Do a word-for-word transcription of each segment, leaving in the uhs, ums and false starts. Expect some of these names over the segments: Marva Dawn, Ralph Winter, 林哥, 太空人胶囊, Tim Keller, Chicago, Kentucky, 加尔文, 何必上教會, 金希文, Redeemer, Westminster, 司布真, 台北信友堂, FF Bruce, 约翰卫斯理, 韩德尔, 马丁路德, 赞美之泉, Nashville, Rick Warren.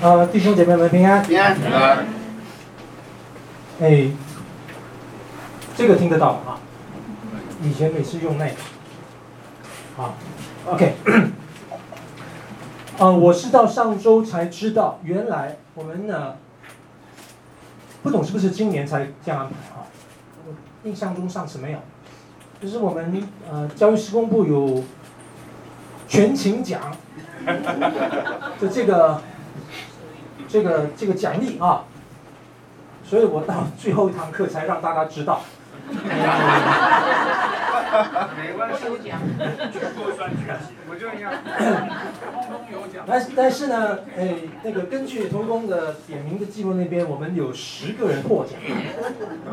呃，弟兄姐妹们平安。平安。哎，这个听得到啊？以前每次用那个。好 ，OK 。呃，我是到上周才知道，原来我们呢，不懂是不是今年才这样安排啊？我印象中上次没有。就是我们呃教育施工部有全勤奖，就这个这个这个奖励啊，所以我到最后一堂课才让大家知道。没关系，我就一样。但但是呢，哎，那个根据同工的点名的记录那边，我们有十个人获奖，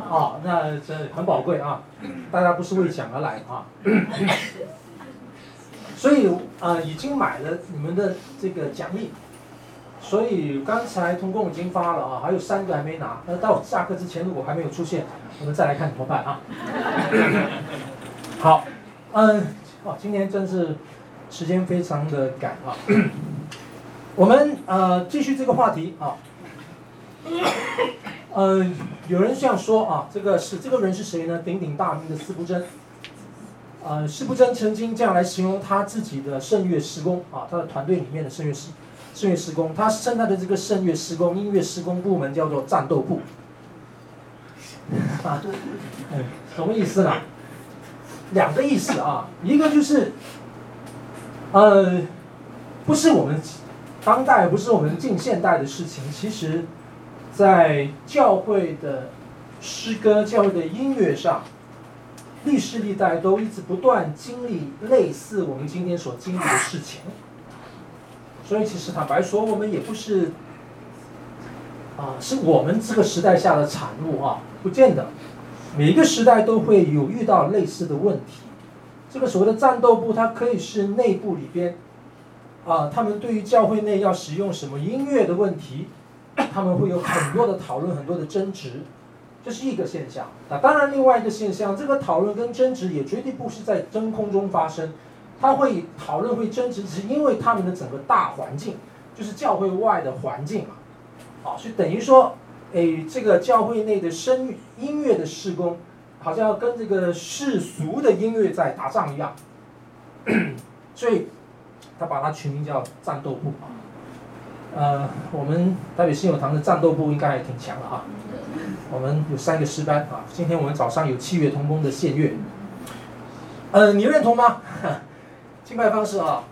啊，那这很宝贵啊，大家不是为奖而来啊。所以啊、呃，已经买了你们的这个奖励，所以刚才同工已经发了啊，还有三个还没拿，那到下课之前如果还没有出现，我们再来看怎么办啊。好，嗯，哦，今天真是时间非常的赶啊。我们呃继续这个话题啊。呃，有人这样说啊，这个是这个人是谁呢？鼎鼎大名的司布真。呃，司布真曾经这样来形容他自己的圣乐施工啊，他的团队里面的圣乐施圣乐施工，他称他的这个圣乐施工音乐施工部门叫做战斗部。啊，嗯，什么意思呢？两个意思啊，一个就是，呃，不是我们当代，不是我们近现代的事情。其实，在教会的诗歌、教会的音乐上，历世历代都一直不断经历类似我们今天所经历的事情。所以，其实坦白说，我们也不是啊、呃，是我们这个时代下的产物啊，不见得。每一个时代都会有遇到类似的问题，这个所谓的战斗部，它可以是内部里边，啊、呃，他们对于教会内要使用什么音乐的问题，他们会有很多的讨论，很多的争执，这是一个现象。那当然，另外一个现象，这个讨论跟争执也绝对不是在真空中发生，它会讨论会争执，是因为他们的整个大环境，就是教会外的环境嘛，啊，所以等于说。哎，这个教会内的声音乐的事工，好像跟这个世俗的音乐在打仗一样，所以他把它取名叫战斗部。呃，我们台北信友堂的战斗部应该也挺强的哈。我们有三个诗班啊，今天我们早上有器乐同工的献乐。呃，你认同吗？敬拜方式啊，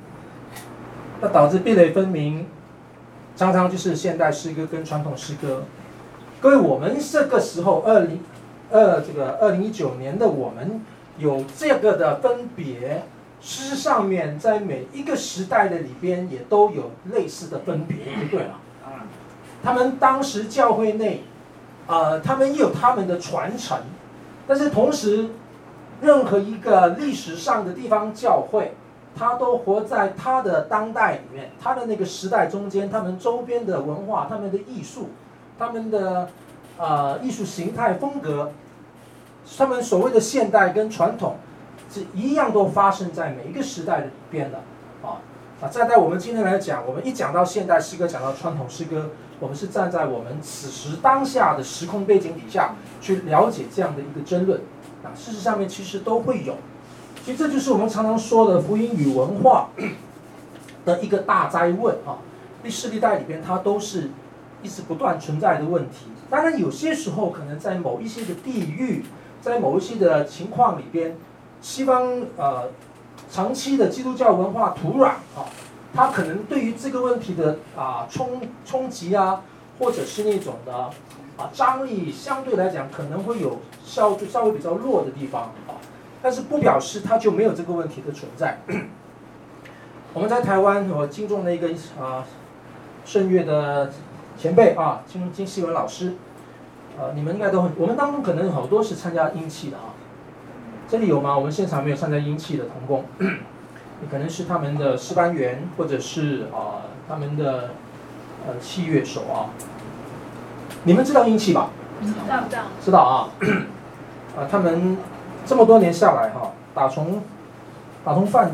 那导致壁垒分明，常常就是现代诗歌跟传统诗歌。各位，我们这个时候，二零二这个二零一九年的我们有这个的分别，诗上面在每一个时代的里边也都有类似的分别，就对了。他们当时教会内，呃，他们也有他们的传承，但是同时，任何一个历史上的地方教会，它都活在它的当代里面，它的那个时代中间，他们周边的文化，他们的艺术。他们的呃艺术形态风格，他们所谓的现代跟传统，是一样都发生在每一个时代里边的啊啊！站在我们今天来讲，我们一讲到现代诗歌，讲到传统诗歌，我们是站在我们此时当下的时空背景底下去了解这样的一个争论啊。事实上面其实都会有，所以这就是我们常常说的福音与文化的一个大灾问啊！历世历代里边它都是。一直不断存在的问题，当然有些时候可能在某一些的地域，在某一些的情况里边，西方呃长期的基督教文化土壤啊，它可能对于这个问题的啊、呃、冲冲击啊，或者是那种的啊、呃、张力，相对来讲可能会有稍稍微比较弱的地方啊，但是不表示它就没有这个问题的存在。我们在台湾，我敬重了一个啊圣乐的。前辈啊，金金希文老师，呃，你们应该都很，我们当中可能好多是参加音器的啊，这里有吗？我们现场没有参加音器的同工，你可能是他们的诗班员，或者是啊、呃、他们的呃器乐手啊，你们知道音器吧？知道知道。知道啊，啊、呃，他们这么多年下来哈、啊，打从打从范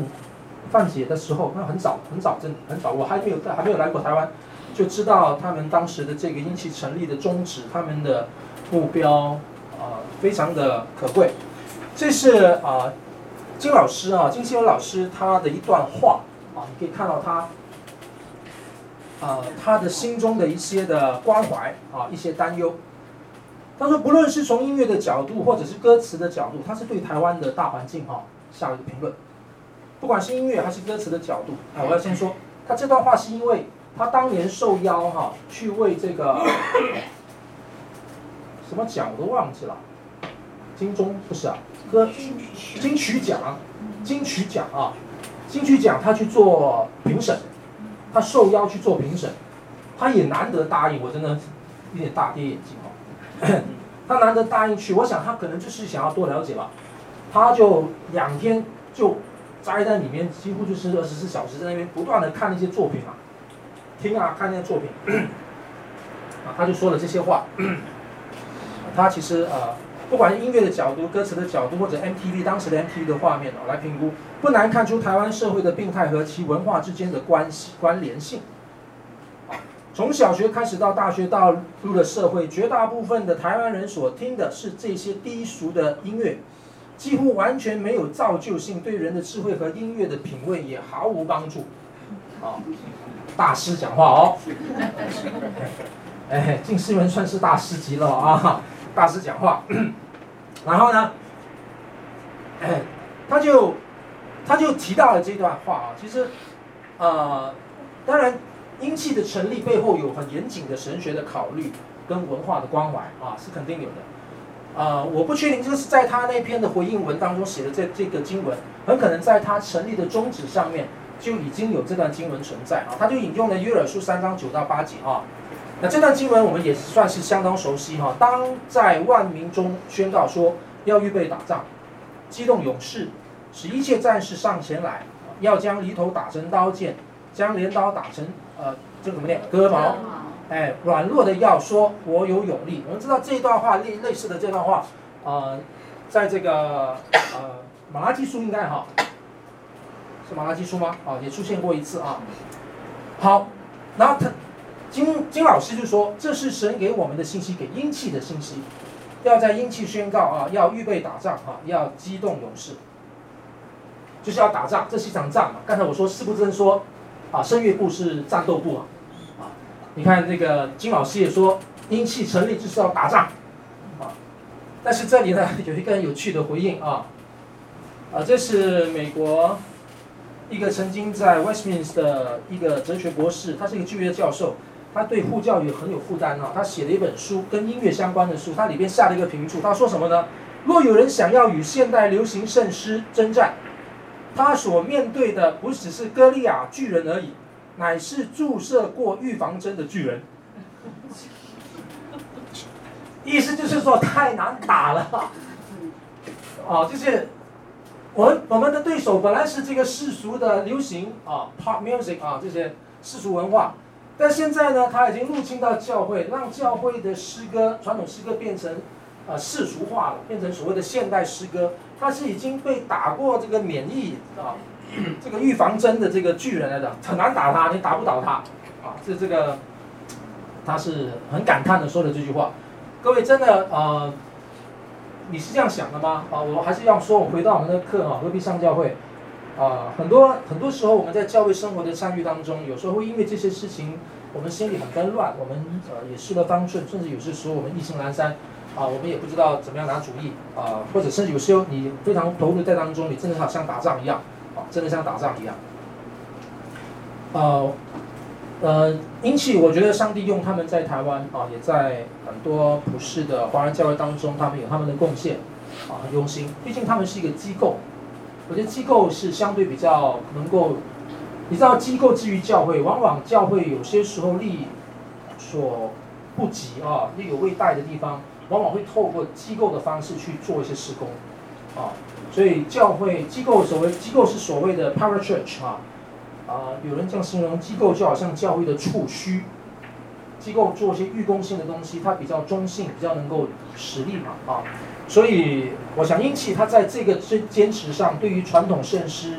范姐的时候，那很早很早真很早，我还没有还没有来过台湾。就知道他们当时的这个英奇成立的宗旨，他们的目标啊、呃、非常的可贵。这是啊、呃、金老师啊金希文老师他的一段话啊，你可以看到他啊、呃、他的心中的一些的关怀啊一些担忧。他说，不论是从音乐的角度，或者是歌词的角度，他是对台湾的大环境哈、啊、下了评论。不管是音乐还是歌词的角度，哎，我要先说，他这段话是因为他当年受邀哈、啊、去为这个什么奖我都忘记了，金钟不是啊，歌金曲奖，金曲奖啊，金曲奖他去做评审，他受邀去做评审，他也难得答应，我真的有点大跌眼镜哦，他难得答应去，我想他可能就是想要多了解吧，他就两天就。宅在里面几乎就是二十四小时在那边不断的看那些作品啊，听啊看那些作品，啊他就说了这些话，他其实呃不管是音乐的角度、歌词的角度或者 M T V 当时的 M T V 的画面哦来评估，不难看出台湾社会的病态和其文化之间的关系关联性。从小学开始到大学到入了社会，绝大部分的台湾人所听的是这些低俗的音乐。几乎完全没有造就性，对人的智慧和音乐的品味也毫无帮助。啊、哦，大师讲话哦，哎，近思文算是大师级了啊，大师讲话。然后呢，哎，他就他就提到了这段话啊，其实，呃，当然，音气的成立背后有很严谨的神学的考虑跟文化的关怀啊，是肯定有的。呃，我不确定这个是在他那篇的回应文当中写的这这个经文，很可能在他成立的宗旨上面就已经有这段经文存在啊。他就引用了约珥书三章九到八节啊。那这段经文我们也算是相当熟悉哈、啊。当在万民中宣告说要预备打仗，激动勇士，使一切战士上前来，要将犁头打成刀剑，将镰刀打成呃这怎么念？割毛。哎，软弱的要说我有勇力。我们知道这一段话类类似的这段话，呃，在这个呃马拉基书应该哈，是马拉基书吗？啊、哦，也出现过一次啊。好，然后他金金老师就说，这是神给我们的信息，给英气的信息，要在英气宣告啊，要预备打仗啊，要激动勇士，就是要打仗，这是一场仗嘛。刚才我说四部真说啊，声乐部是战斗部啊。你看那个金老师也说，音气成立就是要打仗，啊，但是这里呢有一个很有趣的回应啊，啊，这是美国一个曾经在 Westminster 的一个哲学博士，他是一个旧约教授，他对护教也很有负担啊，他写了一本书跟音乐相关的书，他里面下了一个评注，他说什么呢？若有人想要与现代流行圣诗征战，他所面对的不只是歌利亚巨人而已。乃是注射过预防针的巨人，意思就是说太难打了，啊，就是我们我们的对手本来是这个世俗的流行啊 ，pop music 啊这些世俗文化，但现在呢，它已经入侵到教会，让教会的诗歌传统诗歌变成呃世俗化了，变成所谓的现代诗歌，它是已经被打过这个免疫啊。这个预防针的这个巨人来的很难打他，你打不倒他啊！这这个他是很感叹的说的这句话。各位真的呃，你是这样想的吗？啊，我还是要说，我回到我们的课啊，何必上教会啊？很多很多时候我们在教会生活的参与当中，有时候会因为这些事情，我们心里很纷乱，我们呃也失了方寸，甚至有些时候我们意兴阑珊啊，我们也不知道怎么样拿主意啊，或者甚至有时候你非常投入在当中，你真的好像打仗一样。真的像打仗一样，呃，呃，因此我觉得上帝用他们在台湾啊，也在很多普世的华人教会当中，他们有他们的贡献，啊，很用心。毕竟他们是一个机构，我觉得机构是相对比较能够，你知道机构之于教会，往往教会有些时候力所不及啊，力有未逮的地方，往往会透过机构的方式去做一些事工，啊。所以教会机构所谓机构是所谓的 parachurch 啊，啊、呃，有人这样形容机构就好像教会的触须，机构做一些预攻性的东西，它比较中性，比较能够实力嘛啊，所以我想因此他在这个坚持上，对于传统圣诗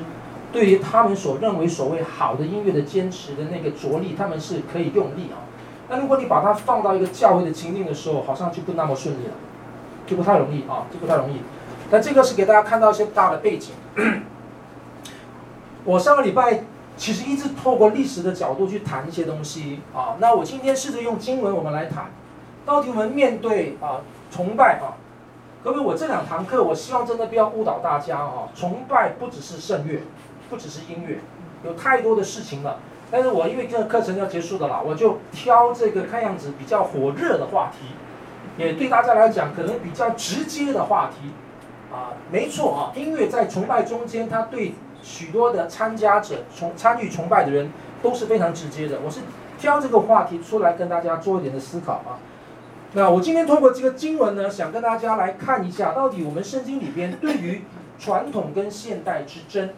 对于他们所认为所谓好的音乐的坚持的那个着力，他们是可以用力啊。那如果你把它放到一个教会的情境的时候，好像就不那么顺利了，就不太容易啊，就不太容易。但这个是给大家看到一些大的背景。我上个礼拜其实一直透过历史的角度去谈一些东西啊。那我今天试着用经文我们来谈，到底我们面对啊崇拜啊，各位我这两堂课我希望真的不要误导大家啊，崇拜不只是圣乐，不只是音乐，有太多的事情了。但是我因为这个课程要结束的啦，我就挑这个看样子比较火热的话题，也对大家来讲可能比较直接的话题啊。没错啊，音乐在崇拜中间，它对许多的参加者从参与崇拜的人都是非常直接的。我是挑这个话题出来跟大家做一点的思考啊。那我今天通过这个经文呢，想跟大家来看一下，到底我们圣经里边对于传统跟现代之争，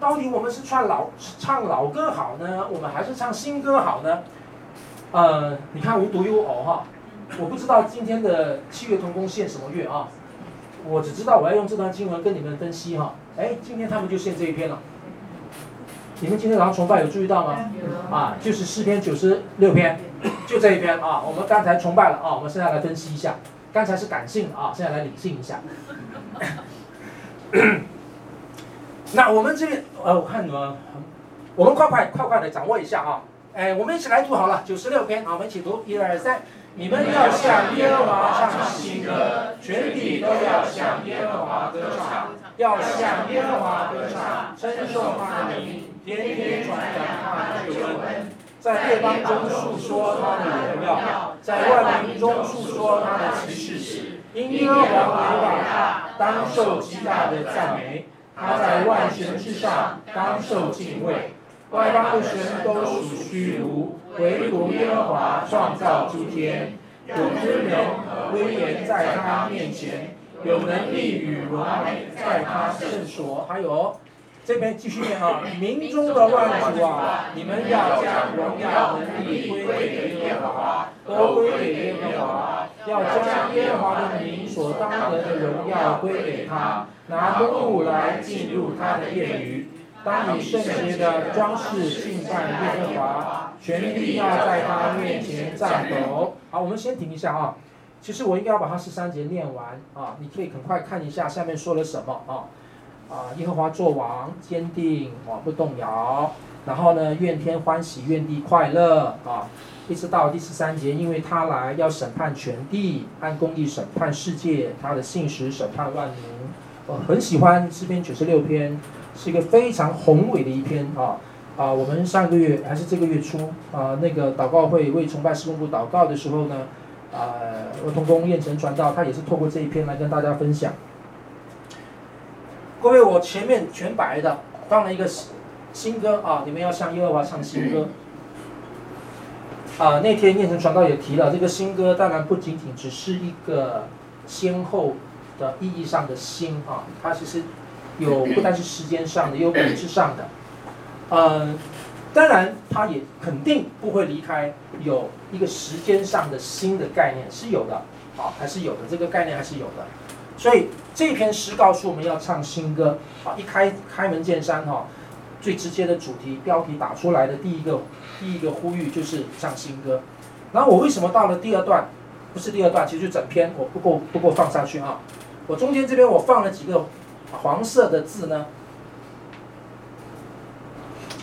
到底我们是唱老唱老歌好呢，我们还是唱新歌好呢？呃，你看无独有偶哈，我不知道今天的七月同工献什么乐啊，我只知道我要用这段经文跟你们分析哈。哎，今天他们就献这一篇了。你们今天早上崇拜有注意到吗？啊，就是诗篇九十六篇，就这一篇啊。我们刚才崇拜了啊，我们现在来分析一下。刚才是感性啊，现在来理性一下。那我们这边呃，我看你们，我们快快快快的掌握一下啊！哎，我们一起来读好了，九十六篇啊，我们一起读，一二三。你们要向耶和华唱新歌，全地都要向耶和华歌唱，要向耶和华歌唱，称颂他的名，天天传扬他的救恩，在列邦中述说他的荣耀，在万民中述说他的奇事。因耶和华为大，当受极大的赞美。他在万神之上，当受敬畏。外邦的神都属虚无，唯独耶和华创造诸天，有尊荣和威严在他面前，有能力与荣美在他圣所。还有这边继续念啊，民中的万族啊，你们要将荣耀能力归给耶和华，都归给耶和华，要将耶和华的名所当得的荣耀归给他，拿公物来进入他的殿宇。当你圣洁的装饰敬拜耶和华，全地要在他面前颤抖。好，我们先停一下啊。其实我应该要把它十三节念完啊，你可以很快看一下下面说了什么啊。啊，耶和华作王，坚定啊，不动摇。然后呢，愿天欢喜，愿地快乐啊。一直到第十三节，因为他来要审判全地，按公义审判世界，他的信实审判万民。我很喜欢诗篇九十六篇，是一个非常宏伟的一篇啊啊！我们上个月还是这个月初啊，那个祷告会为崇拜事工部祷告的时候呢，啊，我同工燕城传道他也是透过这一篇来跟大家分享。各位，我前面全白的放了一个新歌啊，你们要向耶和华唱新歌。啊、呃，那天念成传道也提了，这个新歌当然不仅仅只是一个先后的意义上的新啊，它其实有不但是时间上的，也有本质上的。呃，当然它也肯定不会离开有一个时间上的新的概念是有的啊，还是有的，这个概念还是有的。所以这篇诗告诉我们要唱新歌啊，一开开门见山哈、啊。最直接的主题标题打出来的第一个第一个呼吁就是唱新歌，然后我为什么到了第二段，不是第二段，其实就整篇我不够不够放上去啊，我中间这边我放了几个黄色的字呢，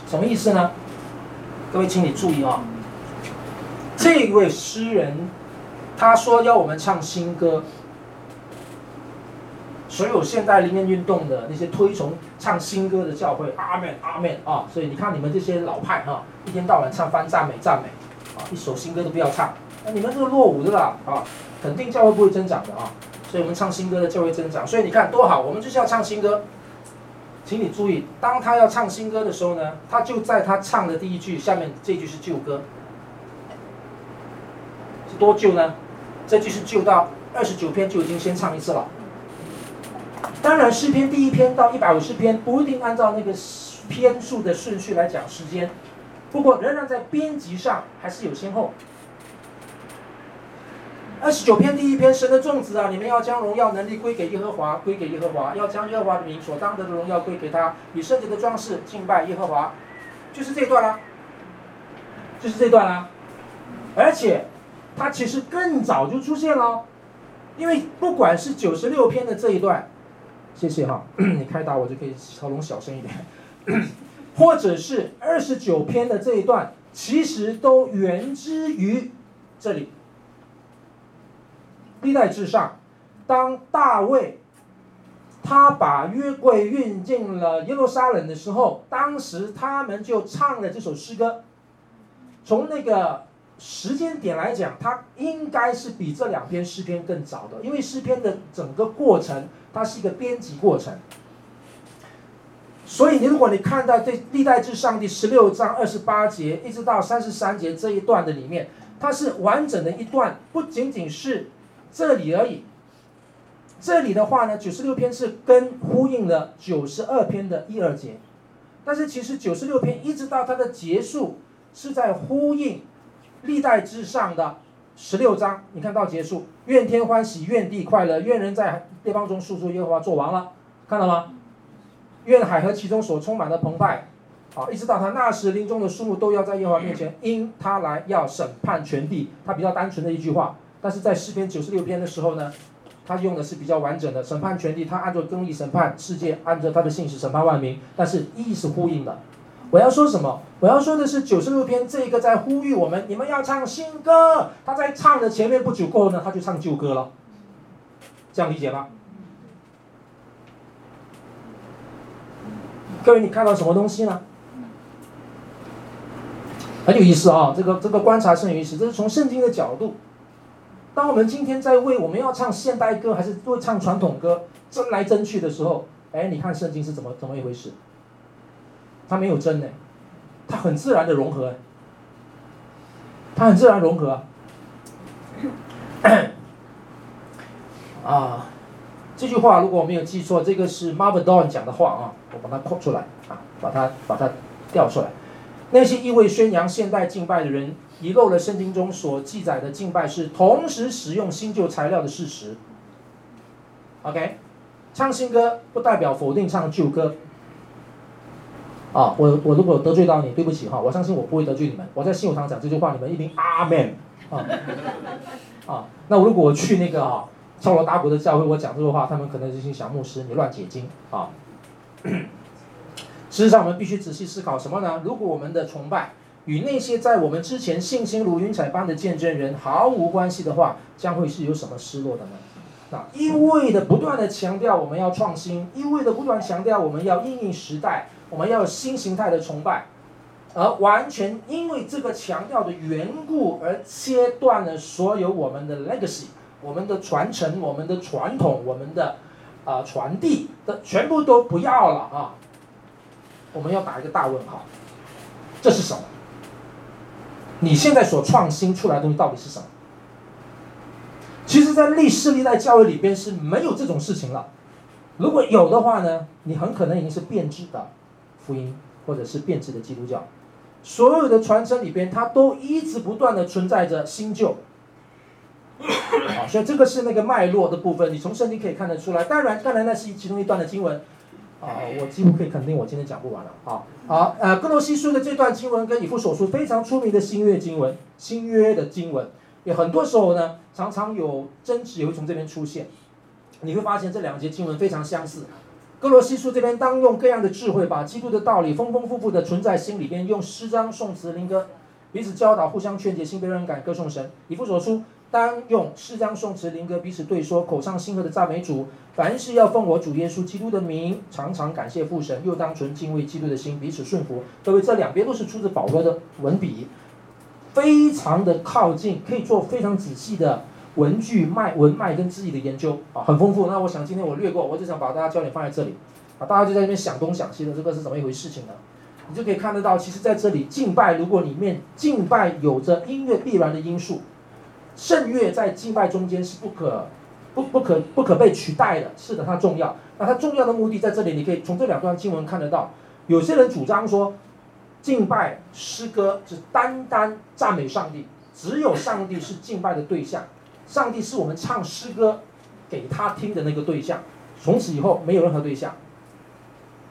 什么意思呢？各位请你注意啊，这位诗人他说要我们唱新歌。所有现代灵恩运动的那些推崇唱新歌的教会，阿们阿们啊！所以你看你们这些老派哈、啊，一天到晚唱翻赞美赞美，啊，一首新歌都不要唱，那你们这个落伍的啦啊！肯定教会不会增长的啊！所以我们唱新歌的教会增长，所以你看多好，我们就是要唱新歌。请你注意，当他要唱新歌的时候呢，他就在他唱的第一句下面这句是旧歌，是多旧呢？这句是旧到二十九篇就已经先唱一次了。当然，诗篇第一篇到一百五十篇不一定按照那个篇数的顺序来讲时间，不过仍然在编辑上还是有先后。二十九篇第一篇，神的众子啊，你们要将荣耀能力归给耶和华，归给耶和华，要将耶和华的名所当得的荣耀归给他，以圣洁的装饰敬拜耶和华，就是这段啦、啊，就是这段啦、啊。而且，它其实更早就出现了，因为不管是九十六篇的这一段，谢谢哈，你开打我就可以喉咙小声一点，或者是二十九篇的这一段，其实都源之于这里。历代至上，当大卫他把约柜运进了耶路撒冷的时候，当时他们就唱了这首诗歌。从那个时间点来讲，它应该是比这两篇诗篇更早的，因为诗篇的整个过程，它是一个编辑过程。所以你如果你看到这历代至上第十六章二十八节一直到三十三节这一段的里面，它是完整的一段，不仅仅是这里而已。这里的话呢，九十六篇是跟呼应了九十二篇的一二节，但是其实九十六篇一直到它的结束是在呼应历代之上的十六章。你看到结束，愿天欢喜，愿地快乐，愿人在列邦中述说耶和华作王了，看到吗？愿海和其中所充满的澎湃，好，一直到他那时林中的树木都要在耶和华面前，因他来要审判全地。他比较单纯的一句话。但是在诗篇九十六篇的时候呢，他用的是比较完整的，审判全地，他按照公义审判世界，按照他的信实审判万民，但是意是呼应的。我要说什么？我要说的是九十六篇这一个在呼吁我们，你们要唱新歌。他在唱的前面不久过后呢，他就唱旧歌了，这样理解吗？各位，你看到什么东西呢？很有意思啊、哦，这个这个观察是很有意思，这是从圣经的角度。当我们今天在为我们要唱现代歌还是为唱传统歌争来争去的时候，哎，你看圣经是怎么怎么一回事？它没有争呢，它很自然的融合，它很自然融合。啊，这句话如果我没有记错，这个是 Marva Dawn 讲的话啊，我把它 quote 出来啊，把它把它调出来。那些意味宣扬现代敬拜的人，遗漏了圣经中所记载的敬拜是同时使用新旧材料的事实。OK， 唱新歌不代表否定唱旧歌。啊，我我如果得罪到你，对不起哈，我相信我不会得罪你们。我在信友堂讲这句话，你们一定阿门啊啊！那如果我去那个啊敲锣打鼓的教会，我讲这句话，他们可能就心想牧师你乱解经啊。事实上，我们必须仔细思考什么呢？如果我们的崇拜与那些在我们之前信心如云彩般的见证人毫无关系的话，将会是有什么失落的呢？那一味的不断的强调我们要创新，一味的不断强调我们要因应时代，我们要有新形态的崇拜，而完全因为这个强调的缘故而切断了所有我们的 legacy， 我们的传承，我们的传统，我们的、呃、传递的全部都不要了啊！我们要打一个大问号，这是什么？你现在所创新出来的东西到底是什么？其实在历史历代教会里边是没有这种事情了，如果有的话呢，你很可能已经是变质的福音或者是变质的基督教。所有的传承里边它都一直不断的存在着新旧啊，所以这个是那个脉络的部分，你从圣经可以看得出来。当然当然那是其中一段的经文啊，我几乎可以肯定我今天讲不完了啊！好，呃，哥罗西书的这段经文跟以弗所书非常出名的新约经文，新约的经文也很多时候呢，常常有争执也会从这边出现。你会发现这两节经文非常相似。哥罗西书这边当用各样的智慧，把基督的道理丰丰富富的存在心里边，用诗章、颂词、灵歌彼此教导，互相劝解，心被恩感，歌颂神。以弗所书当用诗章、颂词、灵歌彼此对说，口上心和的赞美主，凡事要奉我主耶稣基督的名常常感谢父神，又当存敬畏基督的心彼此顺服。各位，这两边都是出自保罗的文笔，非常的靠近，可以做非常仔细的文句脉文脉跟字义的研究啊，很丰富。那我想今天我略过，我就想把大家焦点放在这里啊，大家就在那边想东想西的，这个是怎么一回事情呢？你就可以看得到，其实在这里敬拜，如果里面敬拜有着音乐必然的因素。圣乐在敬拜中间是不可不不可不可被取代的，是的，它重要。那它重要的目的在这里，你可以从这两段经文看得到。有些人主张说，敬拜诗歌只单单赞美上帝，只有上帝是敬拜的对象，上帝是我们唱诗歌给他听的那个对象，从此以后没有任何对象。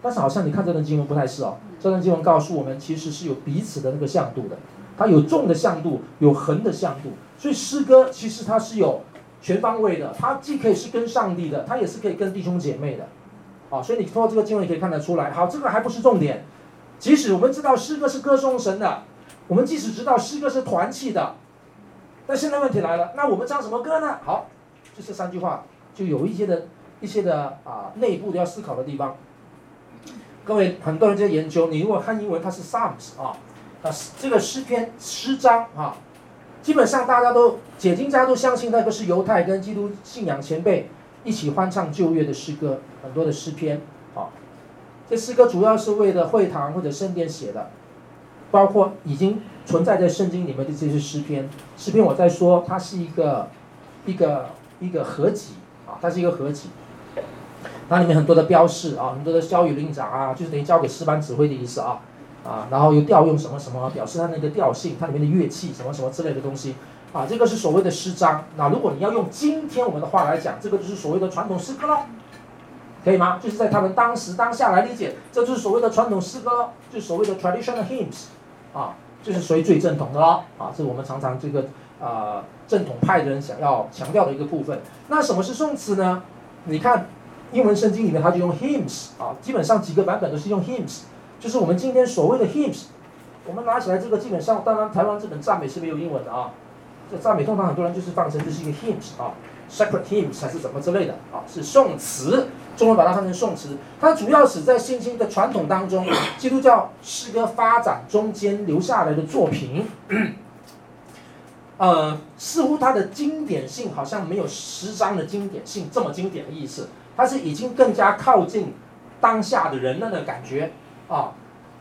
但是好像你看这段经文不太是哦，这段经文告诉我们其实是有彼此的那个向度的，它有纵的向度，有横的向度，所以诗歌其实它是有全方位的，它既可以是跟上帝的，它也是可以跟弟兄姐妹的。哦，所以你通过这个经文可以看得出来。好，这个还不是重点。即使我们知道诗歌是歌颂神的，我们即使知道诗歌是团契的，但现在问题来了，那我们唱什么歌呢？好，就这三句话，就有一些的一些的啊、呃、内部要思考的地方。各位，很多人在研究，你如果看英文，它是 Psalms 啊，啊这个诗篇诗章啊，基本上大家都解经家都相信那个是犹太跟基督信仰前辈一起欢唱旧约的诗歌，很多的诗篇啊，这诗歌主要是为了会堂或者圣殿写的，包括已经存在在圣经里面的这些诗篇。诗篇我在说，它是一个一个一个合集啊，它是一个合集，那里面很多的标示啊，很多的交与令长啊，就是等于交给诗班指挥的意思啊啊，然后又调用什么什么，表示它那个调性，它里面的乐器什么什么之类的东西。啊，这个是所谓的诗章。那如果你要用今天我们的话来讲，这个就是所谓的传统诗歌咯，可以吗？就是在他们当时当下来理解，这就是所谓的传统诗歌咯，就是所谓的 traditional hymns， 啊，就是属于最正统的咯，啊，这是我们常常这个呃正统派的人想要强调的一个部分。那什么是颂词呢？你看英文圣经里面它就用 hymns， 啊，基本上几个版本都是用 hymns， 就是我们今天所谓的 hymns。我们拿起来这个，基本上当然台湾这本赞美是没有英文的啊。这赞美通常很多人就是放成就是一个 hymns 啊 ，separate hymns 还是怎么之类的啊，是颂词，中文把它翻成颂词。它主要是在新兴的传统当中，基督教诗歌发展中间留下来的作品，呃，似乎它的经典性好像没有诗章的经典性这么经典的意思，它是已经更加靠近当下的人了的感觉啊。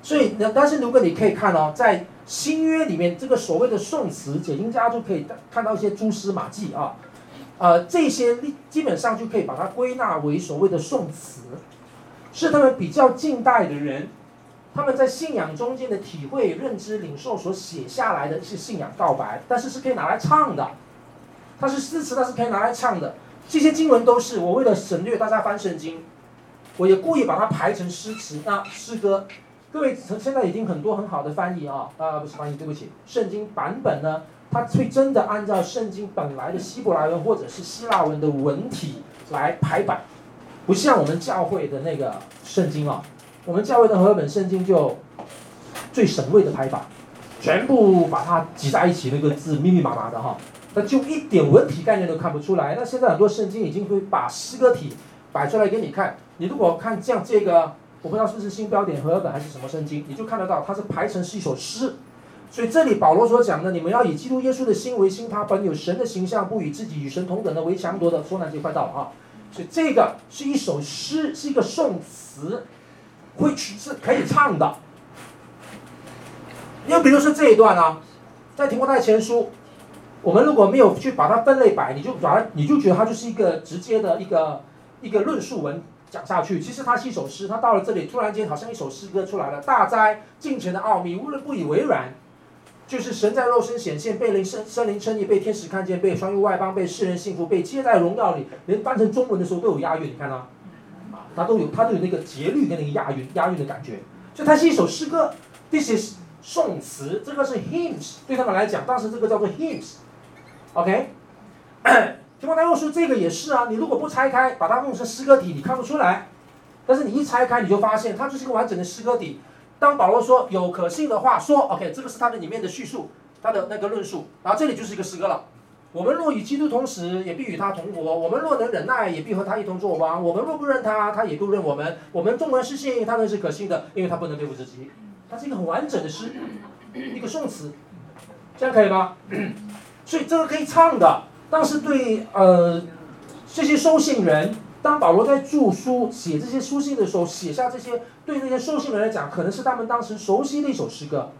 所以，但是如果你可以看哦，在新约里面，这个所谓的颂词，解经家就可以看到一些蛛丝马迹啊，呃，这些基本上就可以把它归纳为所谓的颂词，是他们比较近代的人，他们在信仰中间的体会、认知、领受所写下来的是信仰告白，但是是可以拿来唱的，它是诗词，但是可以拿来唱的。这些经文都是我为了省略大家翻圣经，我也故意把它排成诗词、那、啊、诗歌。各位，现在已经很多很好的翻译啊，呃，不是翻译，对不起，圣经版本呢，它会真的按照圣经本来的希伯来文或者是希腊文的文体来排版，不像我们教会的那个圣经啊，我们教会的和合本圣经就最省略的排版，全部把它挤在一起，那个字密密麻麻的哈，那就一点文体概念都看不出来。那现在很多圣经已经会把诗歌体摆出来给你看，你如果看像这个。我不知道是不是新标点和合本还是什么圣经，你就看得到它是排成是一首诗。所以这里保罗所讲的，你们要以基督耶稣的心为心，他本有神的形象，不与自己与神同等的为强夺的。说难就快到了啊！所以这个是一首诗，是一个颂词，会是可以唱的。又比如说这一段啊，在提摩太前书，我们如果没有去把它分类摆，你就把它，你就觉得它就是一个直接的一个一个论述文。讲下去，其实它是一首诗，它到了这里，突然间好像一首诗歌出来了。大哉，敬虔的奥秘，无人不以为然，就是神在肉身显现，被灵圣圣灵称义，被天使看见，被传入外邦，被世人信服，被接在荣耀里。连翻成中文的时候都有押韵，你看到、啊、吗？它都有，它都有那个节律跟那个押韵，押韵的感觉。所以它是一首诗歌，这些颂词，这个是 hymns， 对他们来讲，当时这个叫做 hymns。OK 。提摩太后书这个也是啊，你如果不拆开，把它弄成诗歌体，你看不出来。但是你一拆开，你就发现它就是一个完整的诗歌体。当保罗说有可信的话说 ，OK， 这个是它的里面的叙述，它的那个论述。然后这里就是一个诗歌了。我们若与基督同死，也必与他同活；我们若能忍耐，也必和他一同作王；我们若不认他，他也不认我们。我们纵然是信，他仍是可信的，因为他不能对付自己。它是一个很完整的诗，一个颂词，这样可以吗？所以这个可以唱的。但是对呃这些收信人，当保罗在著书写这些书信的时候，写下这些对那些收信人来讲，可能是他们当时熟悉的一首诗歌，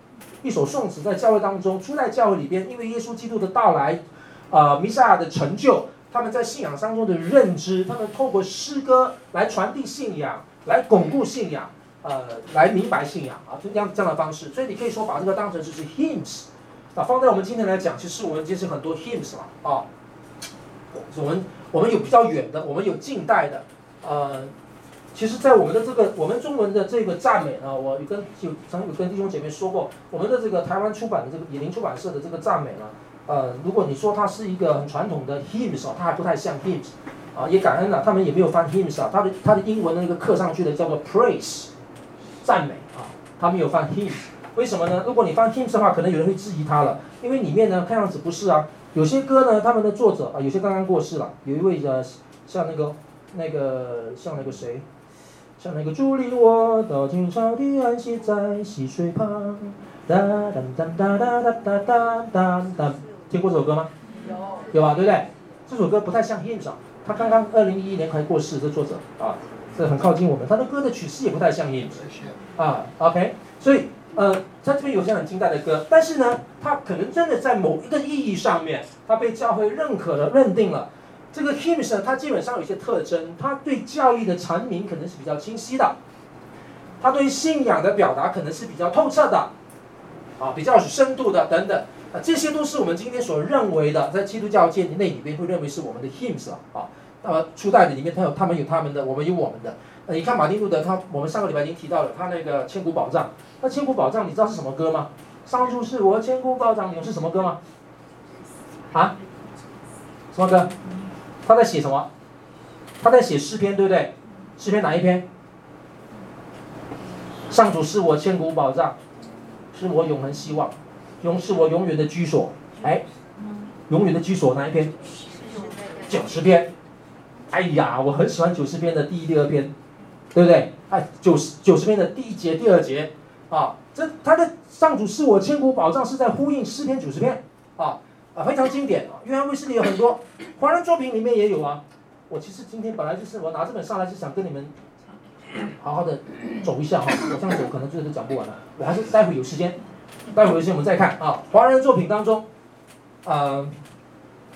一首颂词，在教会当中，出在教会里边，因为耶稣基督的到来，呃，弥赛亚的成就，他们在信仰当中的认知，他们透过诗歌来传递信仰，来巩固信仰，呃，来明白信仰啊，就这样这样的方式。所以你可以说把这个当成就是 hymns， 啊，放在我们今天来讲，其实我们其实很多 hymns 了啊。我们我们有比较远的，我们有近代的，呃，其实，在我们的这个我们中文的这个赞美呢，我有跟有曾有跟弟兄姐妹说过，我们的这个台湾出版的这个野林出版社的这个赞美呢，呃，如果你说它是一个很传统的 hymns 啊，它还不太像 hymns 啊，也感恩了、啊，他们也没有翻 hymns 啊，它的它的英文的那个刻上去的叫做 praise 赞美啊，它没有翻 hymns， 为什么呢？如果你翻 hymns 的话，可能有人会质疑它了，因为里面呢看样子不是啊。有些歌呢，他们的作者啊、呃，有些刚刚过世了。有一位呃，像那个那个像那个谁，像那个竹林我到今朝的安息在溪水旁，哒哒哒哒哒哒哒哒哒。听过这首歌吗？有。有吧，对不对？这首歌不太像 hymns 啊，他刚刚二零一一年才过世，这作者啊，这很靠近我们。他的歌的曲式也不太像 hymns 啊。OK， 所以。呃，在这边有些很近代的歌，但是呢，它可能真的在某一个意义上面，它被教会认可了、认定了。这个 hymns 呢，它基本上有一些特征，它对教义的阐明可能是比较清晰的，它对信仰的表达可能是比较透彻的，啊，比较有深度的等等，啊，这些都是我们今天所认为的，在基督教界内里面会认为是我们的 hymns 啊。那么初代的里面，他有他们有他们的，我们有我们的。呃、你看马丁路德，他我们上个礼拜已经提到了他那个《千古宝藏》。那《千古宝藏》你知道是什么歌吗？上主是我千古宝藏，你们是什么歌吗？啊？什么歌？他在写什么？他在写诗篇，对不对？诗篇哪一篇？上主是我千古宝藏，是我永恒希望，永是我永远的居所。哎，永远的居所哪一篇？九十篇。哎呀，我很喜欢九十篇的第一、第二篇，对不对？哎，九十九十篇的第一节、第二节，啊，这他的上主是我千古宝藏是在呼应诗篇九十篇，啊啊，非常经典啊。约翰卫斯理有很多，华人作品里面也有啊。我其实今天本来就是我拿这本上来就想跟你们好好的走一下哈、啊，我这样走可能最后都讲不完了，我还是待会有时间，待会有时间我们再看啊。华人作品当中，呃。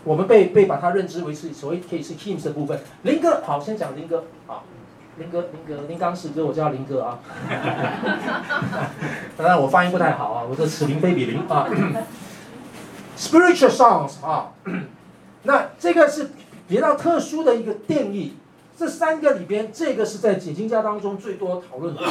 我们被被把它认知为是所谓可以是 hymns 的部分。林哥，好，先讲林哥啊，林哥，林哥，林刚是，所以我叫林哥啊。当然我发音不太好啊，我这此林非彼林啊。Spiritual songs 啊，那这个是比较特殊的一个定义。这三个里边，这个是在解经家当中最多讨论的，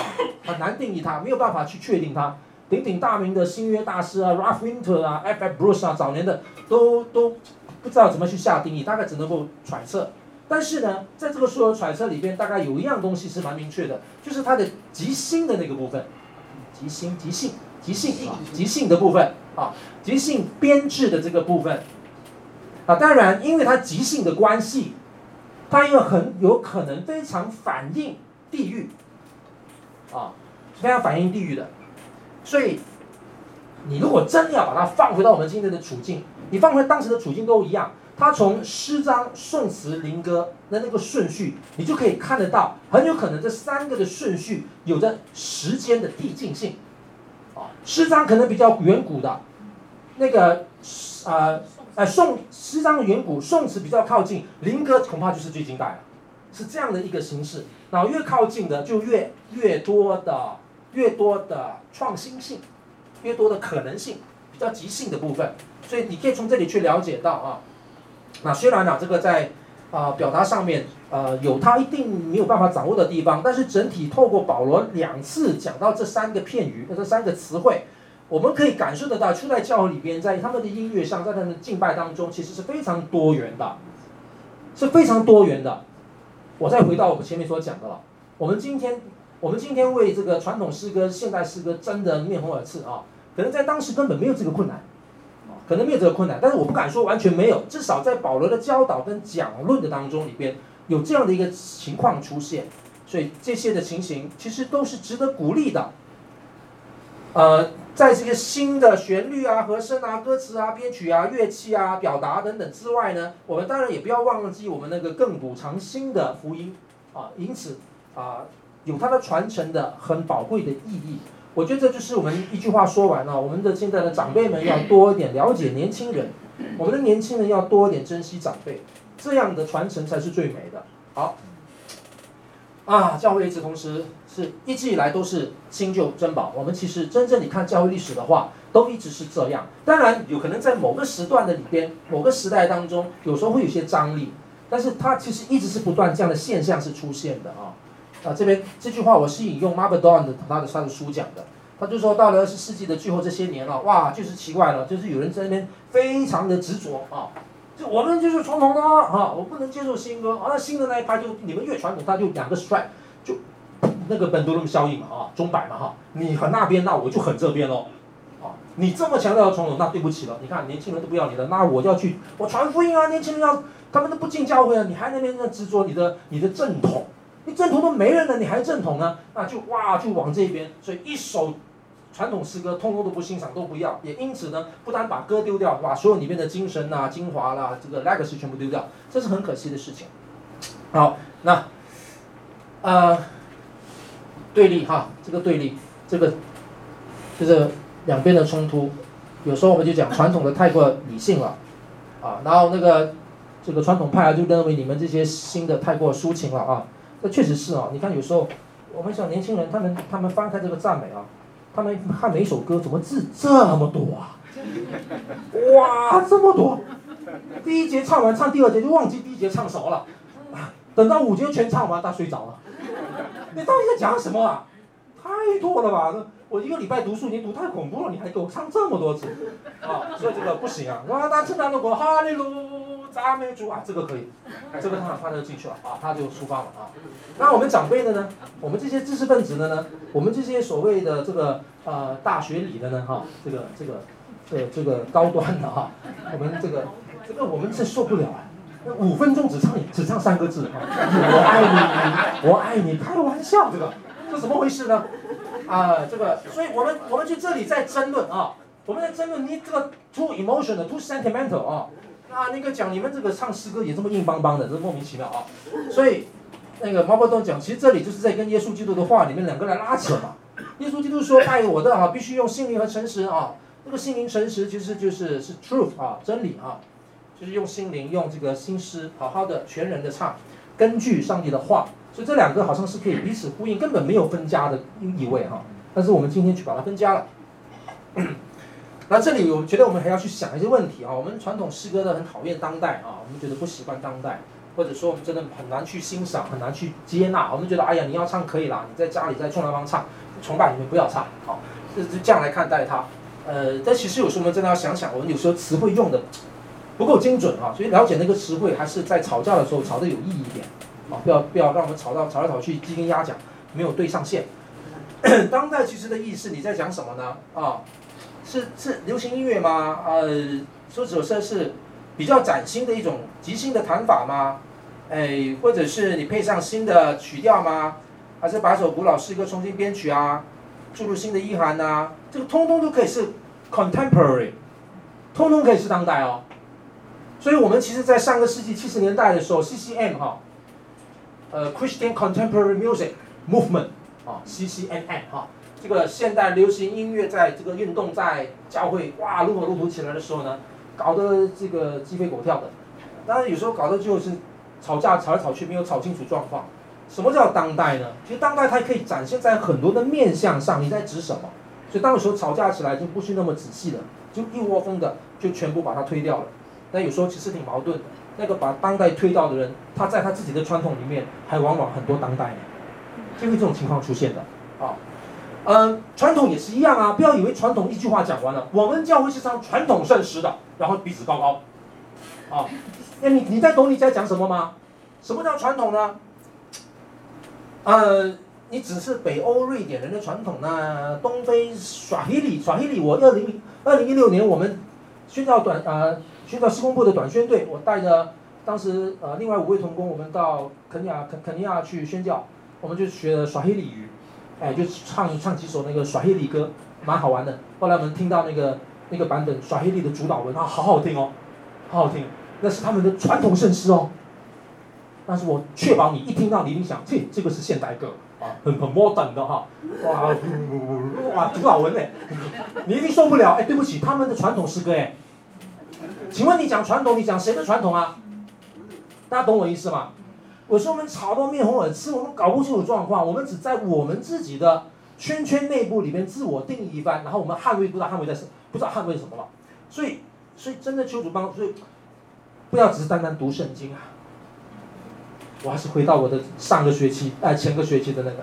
很难定义它，没有办法去确定它。鼎鼎大名的新约大师啊 ，Ralph Winter 啊 ，F F Bruce 啊，早年的都都。不知道怎么去下定义，大概只能够揣测。但是呢，在这个所有揣测里边，大概有一样东西是蛮明确的，就是它的即兴的那个部分，即兴、即兴、即兴啊，即兴的部分啊，即兴编制的这个部分啊。当然，因为它即兴的关系，它又很有可能非常反映地域啊，非常反映地域的。所以，你如果真要把它放回到我们今天的处境。你放回当时的处境都一样，他从诗章、颂词、灵歌的那个顺序，你就可以看得到，很有可能这三个的顺序有着时间的递进性。啊，诗章可能比较远古的，那个呃呃颂诗章远古，颂词比较靠近，灵歌恐怕就是最近代了，是这样的一个形式。然后越靠近的就越越多的越多的创新性，越多的可能性，比较即兴的部分。所以你可以从这里去了解到啊，那虽然啊这个在啊、呃、表达上面呃有他一定没有办法掌握的地方，但是整体透过保罗两次讲到这三个片语、这三个词汇，我们可以感受得到初代教会里边在他们的音乐上，在他们的敬拜当中，其实是非常多元的，是非常多元的。我再回到我们前面所讲的了，我们今天我们今天为这个传统诗歌、现代诗歌真的面红耳赤啊，可能在当时根本没有这个困难。可能没有这个困难，但是我不敢说完全没有，至少在保罗的教导跟讲论的当中里边有这样的一个情况出现，所以这些的情形其实都是值得鼓励的。呃，在这个新的旋律啊、和声啊、歌词啊、编曲啊、乐器啊、表达等等之外呢，我们当然也不要忘记我们那个亘古长新的福音啊，因此啊，有它的传承的很宝贵的意义。我觉得这就是我们一句话说完了、啊，我们的现在的长辈们要多一点了解年轻人，我们的年轻人要多一点珍惜长辈，这样的传承才是最美的。好，啊，教会与此同时是一直以来都是新旧珍宝。我们其实真正你看教会历史的话，都一直是这样。当然，有可能在某个时段的里边、某个时代当中，有时候会有些张力，但是它其实一直是不断这样的现象是出现的啊。啊，这边这句话我是引用 Marva Dawn 的他的他的书讲的，他就说到了二十世纪的最后这些年了、啊，哇，就是奇怪了，就是有人在那边非常的执着啊。就我们就是传统的啊，啊我不能接受新歌啊，新的那一派就你们越传统，他就两个 strike， 就那个本多伦效应嘛啊，钟摆嘛哈、啊，你很那边，那我就很这边喽，啊，你这么强调传统，那对不起了，你看年轻人都不要你了，那我要去我传福音啊，年轻人要他们都不进教会啊，你还那边那执着你的你的正统，你正统都没人了，你还正统呢，那就哇就往这边，所以一手。传统诗歌通通都不欣赏，都不要，也因此呢，不单把歌丢掉，把所有里面的精神啊、精华啦、啊、这个 legacy 全部丢掉，这是很可惜的事情。好，那呃对立哈，这个对立，这个就是两边的冲突。有时候我们就讲传统的太过理性了啊，然后那个这个传统派啊就认为你们这些新的太过抒情了啊，这确实是啊。你看有时候我们小年轻人，他们他们翻开这个赞美啊。他们看每一首歌怎么字这么多啊？哇，这么多！第一节唱完，唱第二节就忘记第一节唱熟了，啊、等到五节全唱完，他睡着了。你到底在讲什么啊？太多了吧！我一个礼拜读书已经读太恐怖了，你还给我唱这么多次啊？所以这个不行啊！哇，大圣诞的国，哈利路，赞美主啊！这个可以，这个他他就进去了啊，他就出发了啊。那我们长辈的呢？我们这些知识分子的呢？我们这些所谓的这个呃大学里的呢，哈、啊，这个这个呃这个高端的哈、啊，我们这个这个我们是受不了啊！五分钟只唱只唱三个字啊！我爱你，我爱你，开玩笑这个。这怎么回事呢？啊，这个，所以我们我们去这里在争论啊，我们在争论你这个 too emotional, too sentimental 啊，啊，那个讲你们这个唱诗歌也这么硬邦邦的，这莫名其妙啊。所以那个毛伯东讲，其实这里就是在跟耶稣基督的话里面两个来拉扯嘛。耶稣基督说爱我的啊，必须用心灵和诚实啊，那个心灵诚实其实就是是 truth 啊，真理啊，就是用心灵用这个心思好好的全人的唱，根据上帝的话。所以这两个好像是可以彼此呼应，根本没有分家的意味哈。但是我们今天去把它分家了。那这里我觉得我们还要去想一些问题啊。我们传统诗歌的很讨厌当代啊，我们觉得不喜欢当代，或者说我们真的很难去欣赏，很难去接纳。我们觉得哎呀，你要唱可以啦，你在家里在冲浪房唱，崇拜里面不要唱啊，就这样来看待它。呃，但其实有时候我们真的要想想，我们有时候词汇用的不够精准啊，所以了解那个词汇还是在吵架的时候吵得有意义一点。啊、不要不要让我们吵到吵来吵去，鸡跟鸭讲没有对上线。当代其实的意思，你在讲什么呢？啊，是是流行音乐吗？呃，说者说是比较崭新的一种即兴的弹法吗？哎，或者是你配上新的曲调吗？还是把首古老诗歌重新编曲啊，注入新的意涵啊？这个通通都可以是 contemporary， 通通可以是当代哦。所以我们其实，在上个世纪七十年代的时候 ，C C M 哈、啊。呃 ，Christian Contemporary Music Movement 啊 ，C C M M 哈、啊，这个现代流行音乐在这个运动在教会哇如火如荼起来的时候呢，搞得这个鸡飞狗跳的，但是有时候搞得就是吵架吵来吵去，没有吵清楚状况。什么叫当代呢？其实当代它可以展现在很多的面向上，你在指什么？所以当有时候吵架起来就不是那么仔细了，就一窝蜂的就全部把它推掉了。那有时候其实挺矛盾的。那个把当代推到的人，他在他自己的传统里面，还往往很多当代呢，就会这种情况出现的啊。嗯，传统也是一样啊，不要以为传统一句话讲完了，我们教会是唱传统圣诗的，然后鼻子高高啊。那你你在懂你在讲什么吗？什么叫传统呢？呃，你只是北欧瑞典人的传统呢，东非耍黑里耍黑里，我二零二零一六年我们宣教短呃。去到施工部的短宣队，我带着当时呃另外五位同工，我们到肯尼亚肯肯尼亚去宣教，我们就学了耍黑里语，哎，就唱唱几首那个耍黑里歌，蛮好玩的。后来我们听到那个那个版本耍黑里的主导文啊，好好听哦，好好听，那是他们的传统圣诗哦。但是我确保你一听到你一定想，这这个是现代歌啊，很很 modern 的哈，哇哇主导文嘞，你一定受不了哎，对不起，他们的传统诗歌哎。请问你讲传统，你讲谁的传统啊？大家懂我意思吗？我说我们吵到面红耳赤，我们搞不清楚状况，我们只在我们自己的圈圈内部里面自我定义一番，然后我们捍卫不知道捍卫在什，不知道捍卫什么了。所以，所以真的求主帮助，所以不要只是单单读圣经啊。我还是回到我的上个学期，哎、呃，前个学期的那个。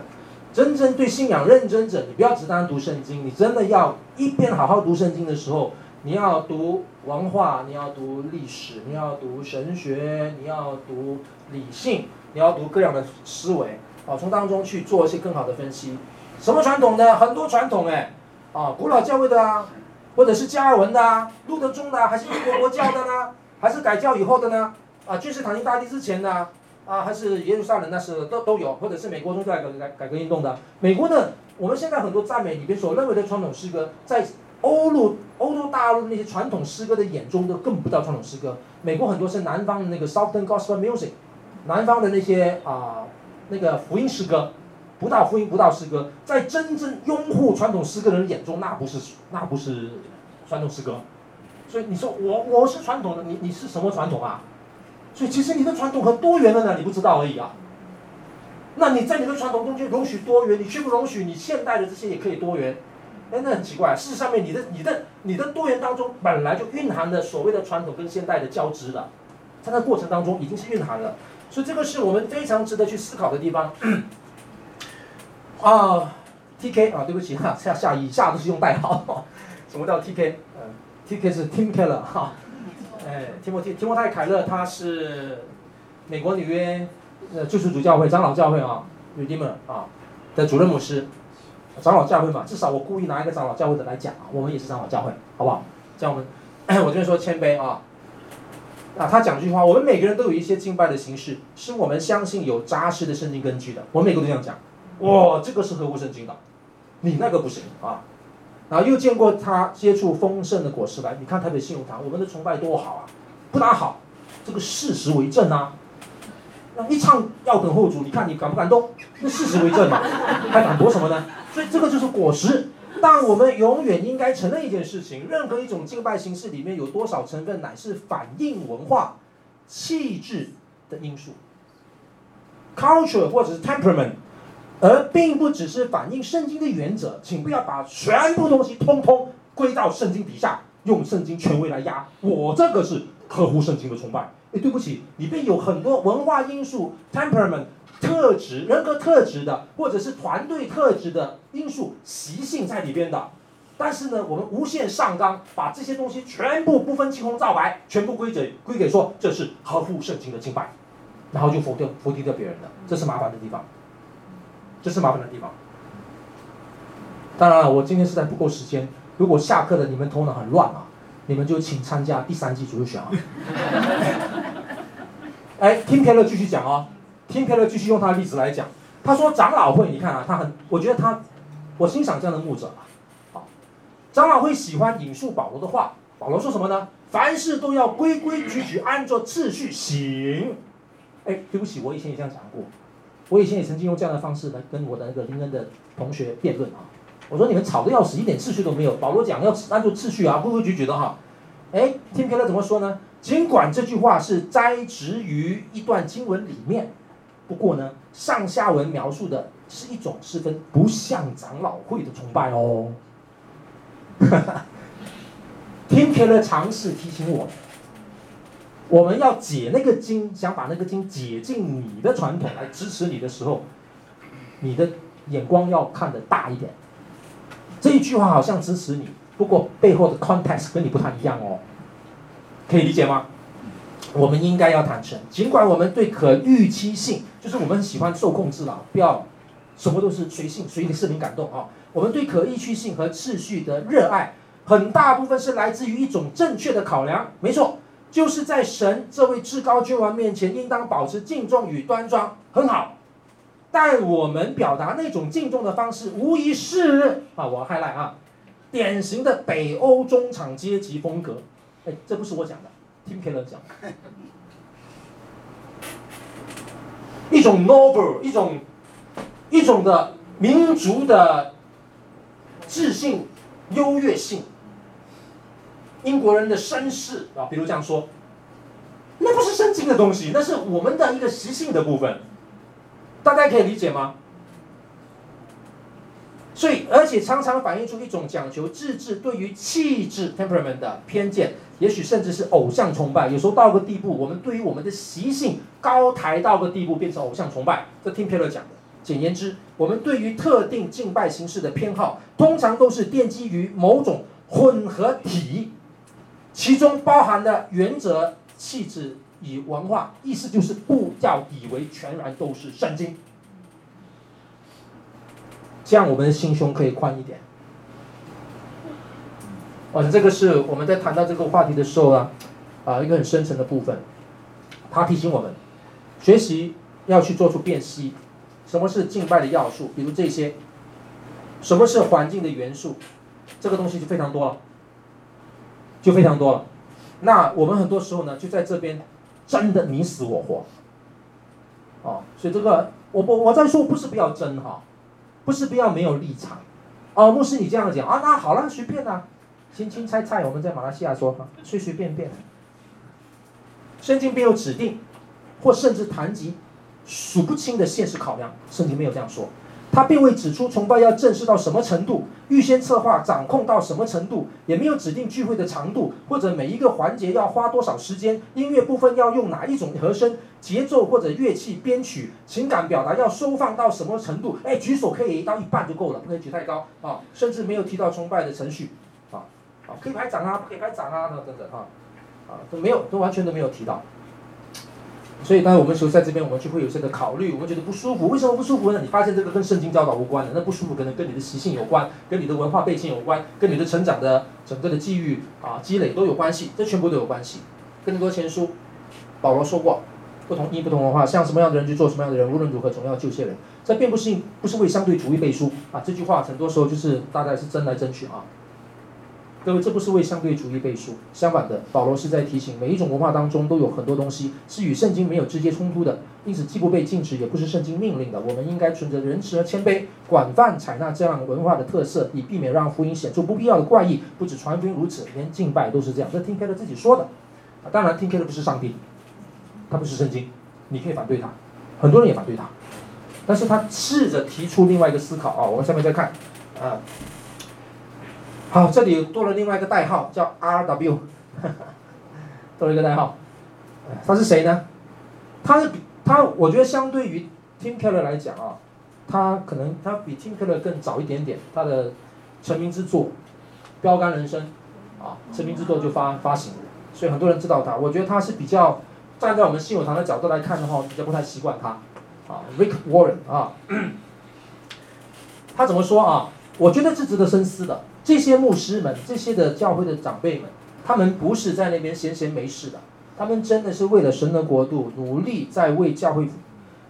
真正对信仰认真者，你不要只单读圣经，你真的要一边好好读圣经的时候，你要读文化，你要读历史，你要读神学，你要读理性，你要读各样的思维，啊，从当中去做一些更好的分析。什么传统呢？很多传统哎，啊，古老教会的啊，或者是加尔文的啊，路德宗的啊，还是英国国教的呢？还是改教以后的呢？啊，君士坦丁大帝之前的啊。啊，还是耶路撒冷那是都都有，或者是美国宗教改革改革运动的。美国呢，我们现在很多赞美里边所认为的传统诗歌，在欧陆、欧洲大陆那些传统诗歌的眼中，都根本不叫传统诗歌。美国很多是南方的那个 Southern Gospel Music， 南方的那些啊、呃、那个福音诗歌，不到福音不到诗歌，在真正拥护传统诗歌的人眼中，那不是那不是传统诗歌。所以你说我我是传统的，你你是什么传统啊？所以其实你的传统很多元的呢，你不知道而已啊。那你在你的传统中间容许多元，你却不容许你现代的这些也可以多元，哎，那很奇怪。事实上面你的你的你的多元当中本来就蕴含了所谓的传统跟现代的交织的，在那过程当中已经是蕴含了。所以这个是我们非常值得去思考的地方。啊 ，T K 啊，对不起哈，下下以下都是用代号。什么叫 T K？ 嗯 ，T K 是 Tim Keller 哈。哎，提摩提提摩太凯勒，他是美国纽约呃救世主教会长老教会啊 ，Redeemer 啊的主任牧师，长老教会嘛，至少我故意拿一个长老教会的来讲啊，我们也是长老教会，好不好？这样我们，我这边说谦卑啊，啊，他讲一句话，我们每个人都有一些敬拜的形式，是我们相信有扎实的圣经根据的，我们每个都这样讲，哇，这个是合乎圣经的，你那个不行啊。然后又见过他接触丰盛的果实来，你看台北信友堂，我们的崇拜多好啊！不打好，这个事实为证啊。那一唱要等后主，你看你敢不敢动？那事实为证嘛、啊，还敢驳什么呢？所以这个就是果实。但我们永远应该承认一件事情：任何一种敬拜形式里面有多少成分乃是反映文化、气质的因素 （culture） 或者是 temperament。而并不只是反映圣经的原则，请不要把全部东西通通归到圣经底下，用圣经权威来压。我这个是合乎圣经的崇拜。哎，对不起，里边有很多文化因素、temperament 特质、人格特质的，或者是团队特质的因素、习性在里边的。但是呢，我们无限上纲，把这些东西全部不分青红皂白，全部归给归给说这是合乎圣经的敬拜，然后就否定否定掉别人的，这是麻烦的地方。这是麻烦的地方。当然了，我今天是在不够时间。如果下课的你们头脑很乱啊，你们就请参加第三季主日学啊。哎，Tim Keller继续讲哦，Tim Keller继续用他的例子来讲。他说长老会，你看啊，他很，我觉得他，我欣赏这样的牧者啊。好，长老会喜欢引述保罗的话。保罗说什么呢？凡事都要规规矩矩，按照秩序行。哎，对不起，我以前也这样讲过。我以前也曾经用这样的方式来跟我的那个林恩的同学辩论啊，我说你们吵得要死，一点秩序都没有。保罗讲要按照秩序啊，规规矩矩的哈。哎，Tim Keller怎么说呢？尽管这句话是摘植于一段经文里面，不过呢，上下文描述的是一种十分不像长老会的崇拜哦。Tim Keller尝试提醒我，我们要解那个经，想把那个经解进你的传统来支持你的时候，你的眼光要看得大一点。这一句话好像支持你，不过背后的 context 跟你不太一样哦，可以理解吗？我们应该要坦诚，尽管我们对可预期性，就是我们很喜欢受控制了，不要什么都是随性，随你心灵感动啊。我们对可预期性和秩序的热爱，很大部分是来自于一种正确的考量，没错。就是在神这位至高君王面前，应当保持敬重与端庄，很好。但我们表达那种敬重的方式，无疑是啊，我 highlight 啊，典型的北欧中产阶级风格。哎，这不是我讲的，听 Keller 讲的。一种 noble， 一种一种的民族的自信、优越性。英国人的绅士啊，比如这样说，那不是绅性的东西，那是我们的一个习性的部分，大家可以理解吗？所以，而且常常反映出一种讲求自制对于气质 （temperament） 的偏见，也许甚至是偶像崇拜。有时候到个地步，我们对于我们的习性高抬到个地步，变成偶像崇拜。这Tim Keller讲的。简言之，我们对于特定敬拜形式的偏好，通常都是奠基于某种混合体，其中包含了原则、气质与文化。意思就是不要以为全然都是圣经。这样我们的心胸可以宽一点。哦，这个是我们在谈到这个话题的时候啊，啊、呃，一个很深层的部分。他提醒我们，学习要去做出辨析，什么是敬拜的要素，比如这些；什么是环境的元素，这个东西就非常多了，就非常多了。那我们很多时候呢，就在这边真的你死我活。哦，所以这个我不我在说不是比较真哈。不是不要没有立场，哦，牧师你这样讲啊，那好了，随便啊，青青菜菜，我们在马来西亚说哈，随随便便。圣经没有指定，或甚至谈及数不清的现实考量，圣经没有这样说，他并未指出崇拜要正式到什么程度，预先策划掌控到什么程度，也没有指定聚会的长度，或者每一个环节要花多少时间，音乐部分要用哪一种和声、节奏或者乐器编曲，情感表达要收放到什么程度？哎，举手可以到一半就够了，不可以举太高啊！甚至没有提到崇拜的程序，啊啊，可以拍掌啊，不可以拍掌啊，等等啊啊，都没有，都完全都没有提到。所以，当我们时候在这边，我们就会有这个考虑，我们觉得不舒服。为什么不舒服呢？你发现这个跟圣经教导无关的，那不舒服可能跟你的习性有关，跟你的文化背景有关，跟你的成长的整个的际遇啊积累都有关系，这全部都有关系。哥林多前书，保罗说过，不同意不同文化，像什么样的人去做什么样的人，无论如何总要救些人。这并不是不是为相对主义背书啊，这句话很多时候就是大家是争来争去啊。各位，这不是为相对主义背书，相反的，保罗是在提醒，每一种文化当中都有很多东西是与圣经没有直接冲突的，因此既不被禁止，也不是圣经命令的。我们应该存着仁慈和谦卑，广泛采纳这样文化的特色，以避免让福音显出不必要的怪异。不止传福音如此，连敬拜都是这样。这Tim Keller自己说的，啊、当然Tim Keller不是上帝，他不是圣经，你可以反对他，很多人也反对他，但是他试着提出另外一个思考啊。我们下面再看，啊。好，这里多了另外一个代号，叫 R W， 多了一个代号，他是谁呢？他是他，我觉得相对于 Tim Keller 来讲啊，他可能他比 Tim Keller 更早一点点，他的成名之作《标杆人生》啊，成名之作就发发行，所以很多人知道他。我觉得他是比较站在我们信友堂的角度来看的话，比较不太习惯他啊 ，Rick Warren 啊，他怎么说啊？我觉得是值得深思的。这些牧师们，这些的教会的长辈们，他们不是在那边闲闲没事的，他们真的是为了神的国度努力，在为教会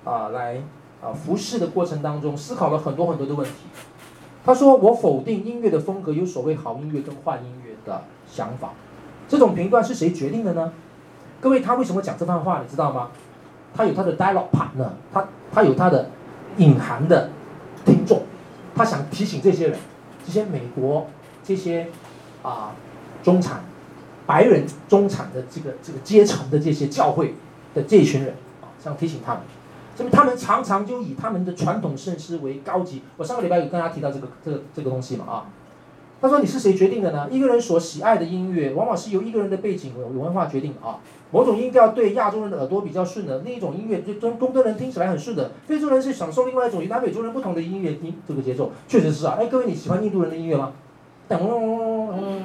啊、呃、来啊、呃、服侍的过程当中，思考了很多很多的问题。他说：“我否定音乐的风格有所谓好音乐跟坏音乐的想法，这种评断是谁决定的呢？”各位，他为什么讲这番话，你知道吗？他有他的 dialogue partner， 他他有他的隐含的听众，他想提醒这些人。这些美国，这些啊、呃、中产白人中产的这个这个阶层的这些教会的这一群人啊，想提醒他们，所以他们常常就以他们的传统圣诗为高级。我上个礼拜有跟他提到这个这个这个东西嘛啊，他说你是谁决定的呢？一个人所喜爱的音乐，往往是由一个人的背景有文化决定的啊。某种音调对亚洲人的耳朵比较顺的，另一种音乐对中东人听起来很顺的，非洲人是享受另外一种与南美洲人不同的音乐音这个节奏，确实是啊。哎，各位你喜欢印度人的音乐吗？噔、嗯，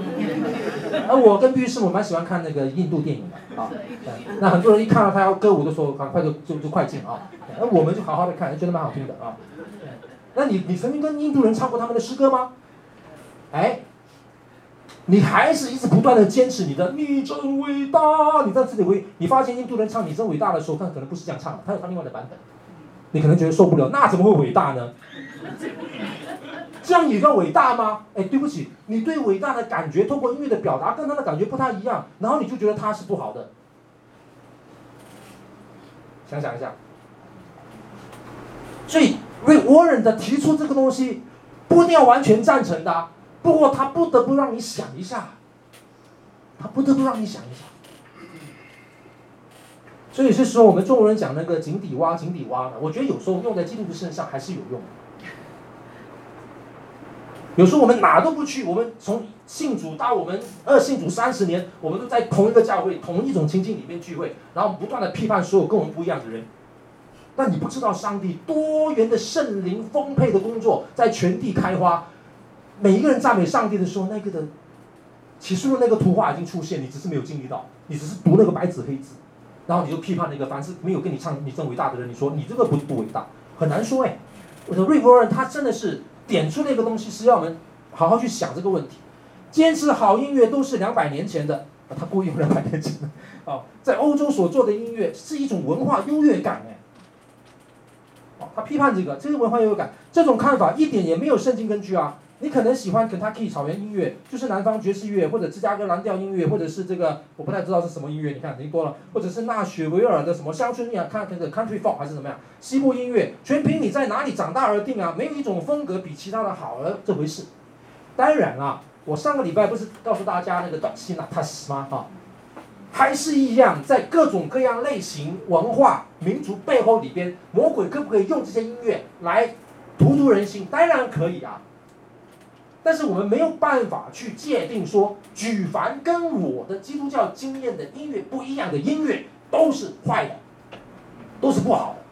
而我跟律师我蛮喜欢看那个印度电影的啊。那很多人一看到他要歌舞的时候，赶快就就就快进啊。那我们就好好的看，觉得蛮好听的啊。那你你曾经跟印度人唱过他们的诗歌吗？哎。你还是一直不断的坚持你的你真伟大，你在这里会，你发现印度人唱你真伟大的时候，他可能不是这样唱的，他有他另外的版本，你可能觉得受不了，那怎么会伟大呢？这样也叫伟大吗？哎，对不起，你对伟大的感觉，透过音乐的表达跟他的感觉不太一样，然后你就觉得他是不好的。想想一下，所以Rick Warren的提出这个东西，不一定要完全赞成的、啊。不过他不得不让你想一下，他不得不让你想一下。所以是说我们中国人讲那个井底蛙，井底蛙的，我觉得有时候用在基督徒身上还是有用的。有时候我们哪都不去，我们从信主到我们二信主三十年，我们都在同一个教会、同一种情境里面聚会，然后我们不断的批判所有跟我们不一样的人。但你不知道上帝多元的圣灵丰沛的工作在全地开花，每一个人赞美上帝的时候，那个的启示录那个图画已经出现，你只是没有经历到，你只是读那个白纸黑字，然后你就批判那个凡是没有跟你唱你真伟大的人，你说你这个不不伟大，很难说哎。我的 Rick Warren 他真的是点出那个东西，是要我们好好去想这个问题。坚持好音乐都是两百年前的，啊、他故意用两百年前的啊、哦，在欧洲所做的音乐是一种文化优越感哎。他批判这个，这是文化优越感，这种看法一点也没有圣经根据啊！你可能喜欢 Kentucky 草原音乐，就是南方爵士乐，或者芝加哥蓝调音乐，或者是这个我不太知道是什么音乐，你看听多了，或者是纳雪维尔的什么乡村音乐，看那个 Country Folk 还是怎么样，西部音乐，全凭你在哪里长大而定啊！没有一种风格比其他的好了这回事。当然啊，我上个礼拜不是告诉大家那个短期纳塔斯吗？哈、啊，还是一样，在各种各样类型文化。民族背后里边，魔鬼可不可以用这些音乐来荼毒人心？当然可以啊，但是我们没有办法去界定说，举凡跟我的基督教经验的音乐不一样的音乐都是坏的，都是不好的，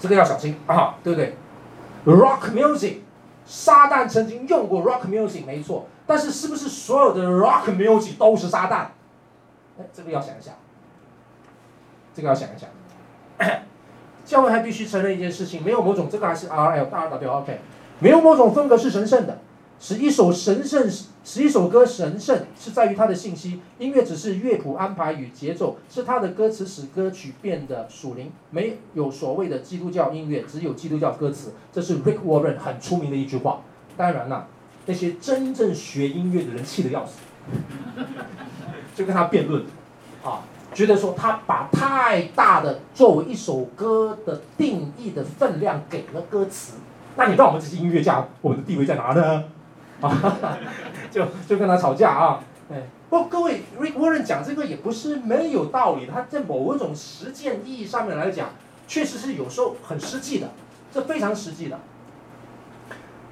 这个要小心啊，对不对 ？Rock music， 撒旦曾经用过 rock music， 没错，但是是不是所有的 rock music 都是撒旦？哎，这个要想一想。这个要想一想，教会还必须承认一件事情：没有某种这个还是 R L 大 W O K， 没有某种风格是神圣的。使一首神圣，使一首歌神圣，是在于它的信息。音乐只是乐谱安排与节奏，是它的歌词使歌曲变得属灵。没有所谓的基督教音乐，只有基督教歌词。这是 Rick Warren 很出名的一句话。当然啦、啊，那些真正学音乐的人气得要死，就跟他辩论，啊。觉得说他把太大的作为一首歌的定义的分量给了歌词，那你让我们这些音乐家，我们的地位在哪呢？啊，就就跟他吵架啊！哎，不过各位 ，Rick Warren 讲这个也不是没有道理的，他在某一种实践意义上面来讲，确实是有时候很实际的，这非常实际的。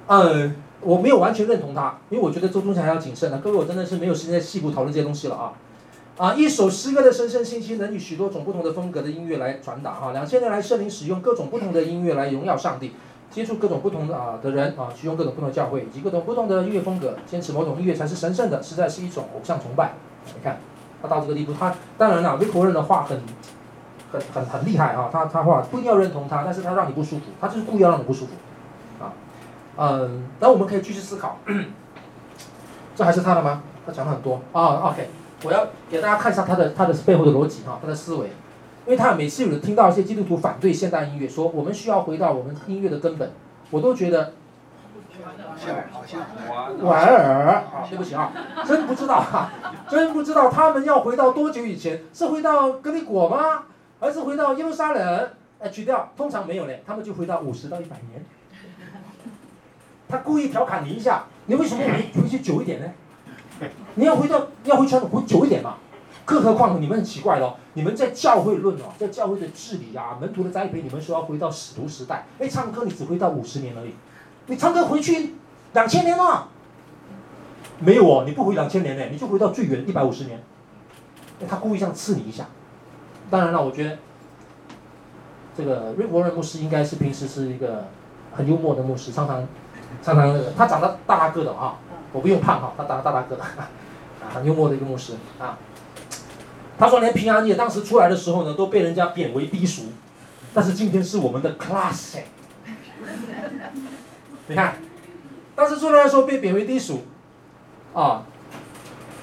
嗯，我没有完全认同他，因为我觉得周中强还要谨慎的。各位，我真的是没有时间细部讨论这些东西了啊。啊，一首诗歌的神圣信息能以许多种不同的风格的音乐来传达哈。两千年来，圣灵使用各种不同的音乐来荣耀上帝，接触各种不同的啊的人啊，使用各种不同的教会以及各种不同的音乐风格，坚持某种音乐才是神圣的，实在是一种偶像崇拜。你看，他到这个地步，他当然了、啊，维国人的话很很很很厉害啊，他他话不一定要认同他，但是他让你不舒服，他就是故意要让你不舒服啊。嗯，那我们可以继续思考，这还是他的吗？他讲了很多啊 ，OK。我要给大家看一下他的他的背后的逻辑哈，他的思维，因为他每次有听到一些基督徒反对现代音乐，说我们需要回到我们音乐的根本，我都觉得，玩儿啊，对不起啊，真不知道啊，真不知道他们要回到多久以前，是回到格里果吗？还是回到耶路撒冷？哎，取掉，通常没有嘞，他们就回到五十到一百年。他故意调侃你一下，你为什么回回去久一点呢？你要回到，要回传统回久一点嘛。更何况你们很奇怪咯，你们在教会论哦，在教会的治理啊，门徒的栽培，你们说要回到使徒时代。哎，唱歌你只回到五十年而已，你唱歌回去两千年了，没有哦，你不回两千年嘞，你就回到最远一百五十年。他故意这样刺你一下。当然了，我觉得这个瑞伯人牧师应该是平时是一个很幽默的牧师，常常常常他长得大大个的啊。我不用胖哈，他大大大哥的，很幽默的一个牧师啊。他说连平安夜当时出来的时候呢，都被人家贬为低俗，但是今天是我们的 classic。你看，当时出来的时候被贬为低俗，啊，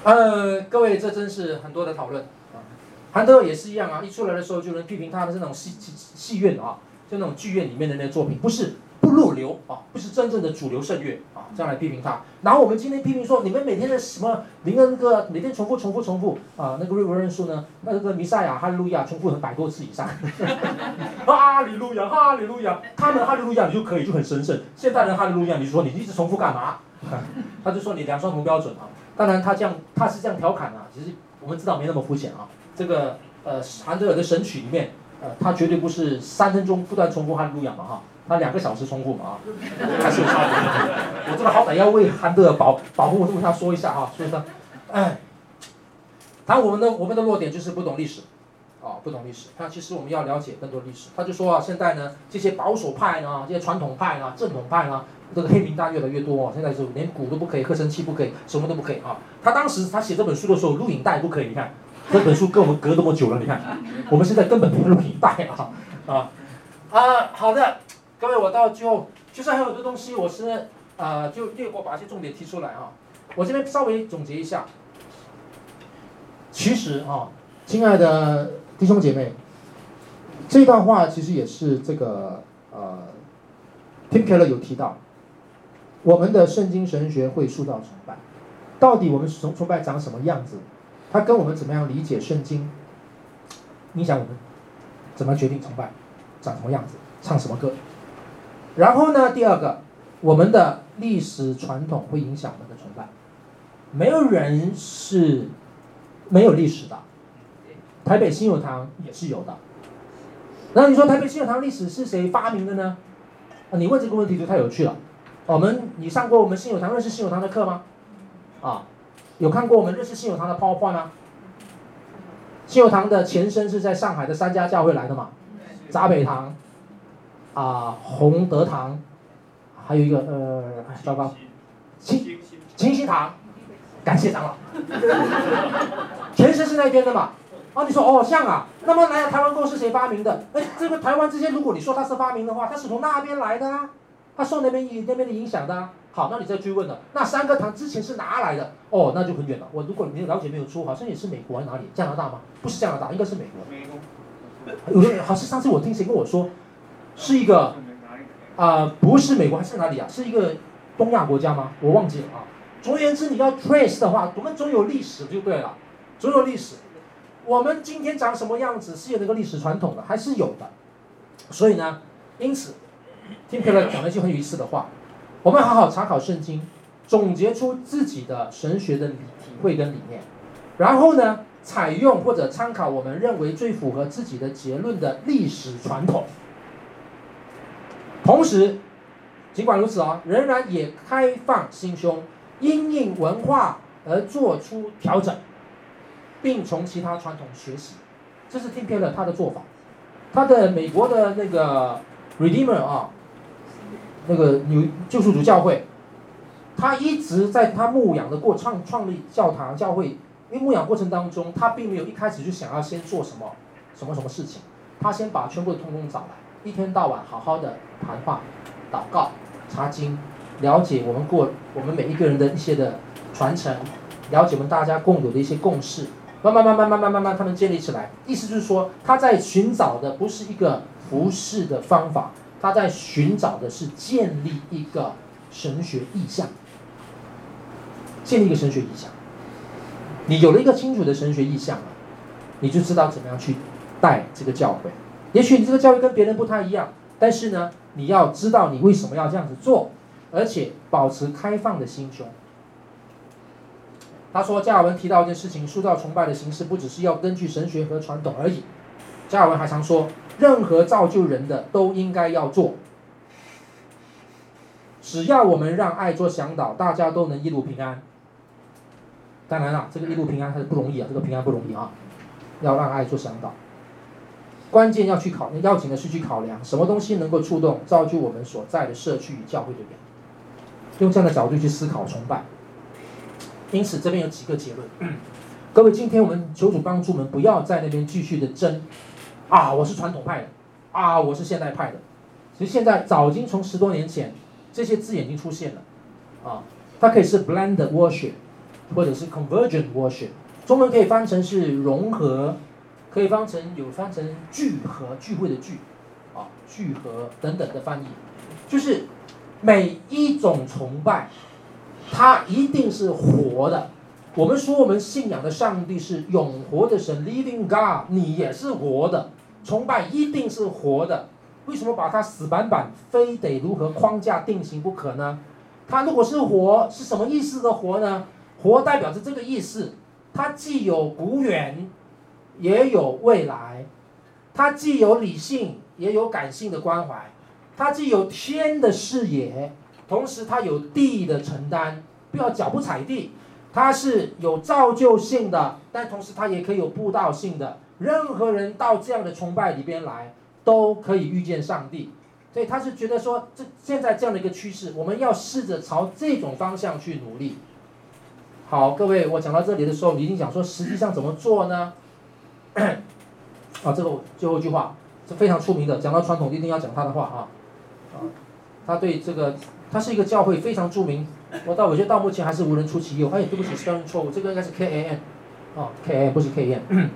呃，各位这真是很多的讨论啊。韩德尔也是一样啊，一出来的时候就能批评他的是那种戏戏院啊，就那种剧院里面的那些作品，不是。不入流啊，不是真正的主流圣乐啊，这样来批评他。然后我们今天批评说，你们每天的什么灵恩歌，每天重复、重复、重复啊，那个瑞文人数呢，那个弥赛亚哈利路亚重复很百多次以上，哈利路亚哈利路亚，他们哈利路亚你就可以就很神圣，现代人哈利路亚你就说你一直重复干嘛？啊、他就说你两双重标准啊。当然他这样他是这样调侃啊，其实我们知道没那么肤浅啊。这个呃韩德尔的神曲里面，呃，他绝对不是三分钟不断重复哈利路亚嘛哈，他两个小时重复嘛啊，还是有差别。我真的好歹要为韩德尔保保护为他说一下哈，所以说，哎，谈我们的我们的弱点就是不懂历史。啊、哦，不懂历史，那其实我们要了解更多历史。他就说啊，现在呢，这些保守派呢，这些传统派呢，正统派呢，这个黑名单越来越多啊、哦。现在是连鼓都不可以，合成器不可以，什么都不可以啊。他当时他写这本书的时候，录影带不可以，你看，这本书跟我们隔这么久了，你看，我们现在根本没有录影带啊啊啊！好的，各位，我到最后，其实还有很多东西，我是啊、呃，就略过把一些重点提出来啊。我这边稍微总结一下，其实啊，亲爱的。弟兄姐妹，这段话其实也是这个呃 ，Tim Keller 有提到，我们的圣经神学会塑造崇拜，到底我们崇崇拜长什么样子？它跟我们怎么样理解圣经，影响我们怎么决定崇拜长什么样子，唱什么歌。然后呢，第二个，我们的历史传统会影响我们的崇拜，没有人是没有历史的。台北新友堂也是有的，那你说台北新友堂历史是谁发明的呢？啊，你问这个问题就太有趣了。我们，你上过我们新友堂认识新友堂的课吗？啊，有看过我们认识新友堂的 PowerPoint 吗？新友堂的前身是在上海的三家教会来的嘛，闸北堂，啊、呃，洪德堂，还有一个呃，糟糕，清清溪堂，感谢长老，前身是那边的嘛。啊，你说哦像啊，那么来台湾购是谁发明的？哎，这个台湾这些，如果你说它是发明的话，它是从那边来的啊，它受那边那边的影响的啊。好，那你再追问了，那三个堂之前是哪来的？哦，那就很远了。我如果没有了解没有出，好像也是美国还是哪里？加拿大吗？不是加拿大，应该是美国。有人好像上次我听谁跟我说，是一个啊、呃，不是美国还是哪里啊？是一个东亚国家吗？我忘记了啊。总而言之，你要 trace 的话，我们总有历史就对了，总有历史。我们今天长什么样子是有那个历史传统的，还是有的。所以呢，因此，听佩勒讲了一句很有意思的话：我们好好查考圣经，总结出自己的神学的体会跟理念，然后呢，采用或者参考我们认为最符合自己的结论的历史传统。同时，尽管如此啊、哦，仍然也开放心胸，因应文化而做出调整。并从其他传统学习，这是 Tim Keller 他的做法。他的美国的那个 Redeemer 啊，那个救赎主教会，他一直在他牧养的过创创立教堂教会，因为牧养过程当中，他并没有一开始就想要先做什么什么什么事情，他先把全部的通通找来，一天到晚好好的谈话、祷告、查经，了解我们过我们每一个人的一些的传承，了解我们大家共有的一些共识。慢慢慢慢慢慢慢慢，他们建立起来。意思就是说，他在寻找的不是一个服侍的方法，他在寻找的是建立一个神学意向，建立一个神学意向。你有了一个清楚的神学意向了，你就知道怎么样去带这个教会。也许你这个教会跟别人不太一样，但是呢，你要知道你为什么要这样子做，而且保持开放的心胸。他说，加尔文提到一件事情，塑造崇拜的形式不只是要根据神学和传统而已。加尔文还常说，任何造就人的都应该要做，只要我们让爱做向导，大家都能一路平安。当然啦，这个一路平安还是不容易啊，这个平安不容易啊，要让爱做向导。关键要去考，要紧的是去考量什么东西能够触动、造就我们所在的社区与教会的人，用这样的角度去思考崇拜。因此，这边有几个结论。各位，今天我们求主帮助我们，不要在那边继续的争啊！我是传统派的，啊，我是现代派的。其实现在早已经从十多年前，这些字眼已经出现了啊。它可以是 blended worship， 或者是 convergent worship， 中文可以翻成是融合，可以翻成有翻成聚合聚会的聚啊，聚合等等的翻译，就是每一种崇拜。它一定是活的。我们说我们信仰的上帝是永活的神 ，Living God， 你也是活的，崇拜一定是活的。为什么把它死板板，非得如何框架定型不可呢？它如果是活，是什么意思的活呢？活代表着这个意思，它既有古远，也有未来，它既有理性也有感性的关怀，它既有天的视野，同时它有地的承担，不要脚不踩地，它是有造就性的，但同时它也可以有布道性的，任何人到这样的崇拜里边来都可以遇见上帝。所以他是觉得说这现在这样的一个趋势，我们要试着朝这种方向去努力。好，各位，我讲到这里的时候你一定想说实际上怎么做呢？啊，这个最后一句话是非常出名的，讲到传统一定要讲他的话啊。啊，他对这个，他是一个教会非常著名，我到我觉得到目前还是无人出其右。哎，对不起，是标准错误，这个应该是 K A N， 哦 ，K A N 不是 K E N。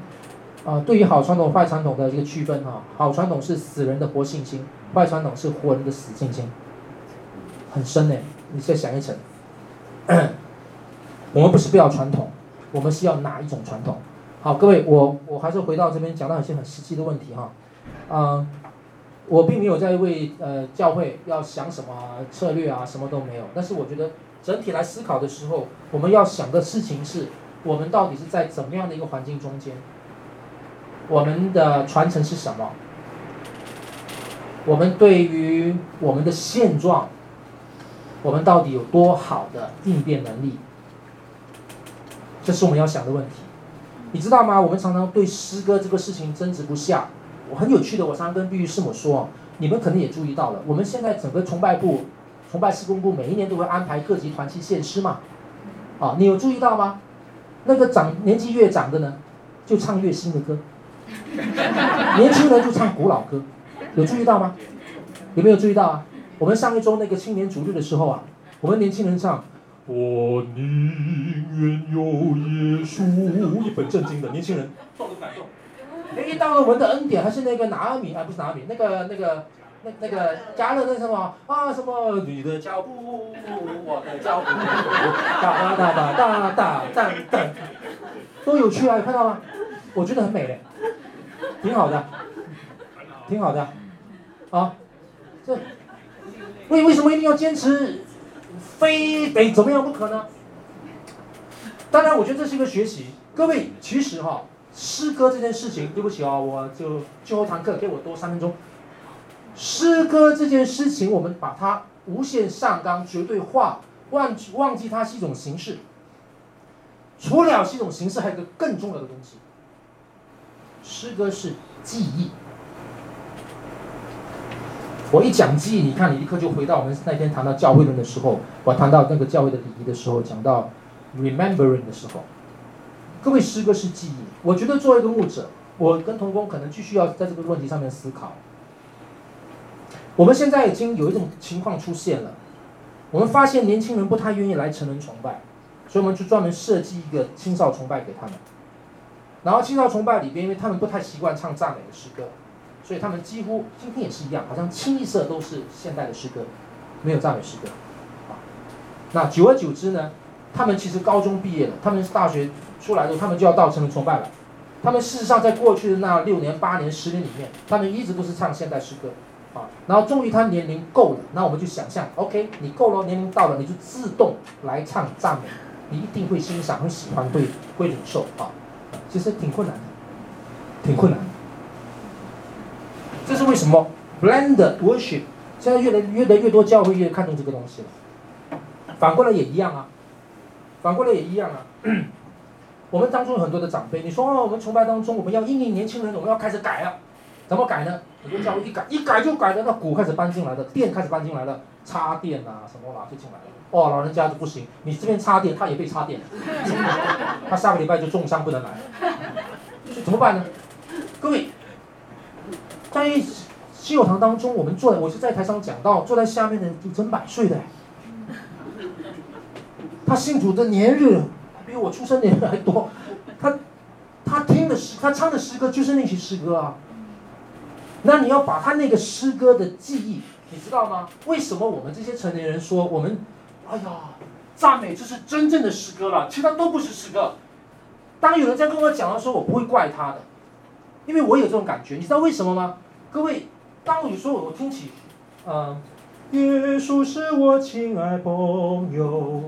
啊，对于好传统、坏传统的一个区分哈，好传统是死人的活信心，坏传统是活人的死信心，很深呢。你再想一层，我们不是不要传统，我们是要哪一种传统？好，各位，我我还是回到这边讲到一些很实际的问题哈，嗯。我并没有在为呃教会要想什么策略啊，什么都没有。但是我觉得整体来思考的时候，我们要想的事情是，我们到底是在怎么样的一个环境中间，我们的传承是什么？我们对于我们的现状，我们到底有多好的应变能力？这是我们要想的问题。你知道吗？我们常常对诗歌这个事情争执不下。我很有趣的，我常常跟碧玉师母说，你们可能也注意到了，我们现在整个崇拜部、崇拜事工部每一年都会安排各级团契献诗嘛，啊，你有注意到吗？那个长年纪越长的呢，就唱越新的歌，年轻人就唱古老歌，有注意到吗？有没有注意到啊？我们上一周那个青年主日的时候啊，我们年轻人唱，我宁愿有耶稣，一本正经的年轻人，动都不敢动。哎，到了我们的恩典还是那个拿米啊，不是拿米，那个那个那那个加勒那什么啊什么你的脚步，我的脚步，哒哒哒哒哒哒哒哒，都有趣啊，有看到吗？我觉得很美嘞，挺好的，挺好的，啊，这为为什么一定要坚持，非得怎么样不可呢？当然，我觉得这是一个学习，各位，其实哈。诗歌这件事情，对不起哦，我就最后堂课给我多三分钟。诗歌这件事情，我们把它无限上纲、绝对化，忘忘记它是一种形式。除了是一种形式，还有一个更重要的东西，诗歌是记忆。我一讲记忆，你看，你立刻就回到我们那天谈到教会论的时候，我谈到那个教会的礼仪的时候，讲到 remembering 的时候。各位，诗歌是记忆。我觉得作为一个牧者，我跟同工可能继续要在这个问题上面思考。我们现在已经有一种情况出现了，我们发现年轻人不太愿意来成人崇拜，所以我们就专门设计一个青少崇拜给他们。然后青少崇拜里边，因为他们不太习惯唱赞美的诗歌，所以他们几乎今天也是一样，好像清一色都是现代的诗歌，没有赞美诗歌。那久而久之呢，他们其实高中毕业了，他们是大学出来的，他们就要到成人崇拜了。他们事实上在过去的那六年、八年、十年里面，他们一直都是唱现代诗歌，啊，然后终于他年龄够了，那我们就想象 ，OK， 你够了，年龄到了，你就自动来唱赞美，你一定会欣赏、会喜欢、会会领受啊。其实挺困难的，挺困难的。这是为什么 ？Blended worship 现在越来越来越多教会越看重这个东西了。反过来也一样啊，反过来也一样啊。我们当中有很多的长辈，你说哦，我们崇拜当中我们要因应年轻人，我们要开始改了，怎么改呢？很多教会一改，一改就改了，那鼓开始搬进来了，电开始搬进来了，插电啊什么啦就进来了。哦，老人家就不行，你这边插电，他也被插电了，他下个礼拜就重伤不能来了，怎么办呢？各位，在信友堂当中，我们坐，我是在台上讲到，坐在下面的人就整百岁的，他信主的年日。比我出生年还多，他他听的诗，他唱的诗歌就是那些诗歌啊。那你要把他那个诗歌的记忆，你知道吗？为什么我们这些成年人说我们，哎呀，赞美就是真正的诗歌了，其他都不是诗歌。当有人在跟我讲的时候，我不会怪他的，因为我有这种感觉。你知道为什么吗？各位，当你说我听起，嗯，耶稣是我亲爱朋友。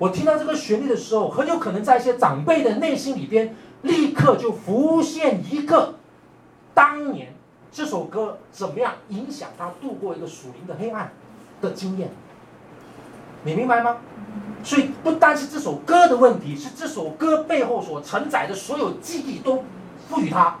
我听到这个旋律的时候，很有可能在一些长辈的内心里边，立刻就浮现一个当年这首歌怎么样影响他度过一个属灵的黑暗的经验，你明白吗？所以不单是这首歌的问题，是这首歌背后所承载的所有记忆都赋予他，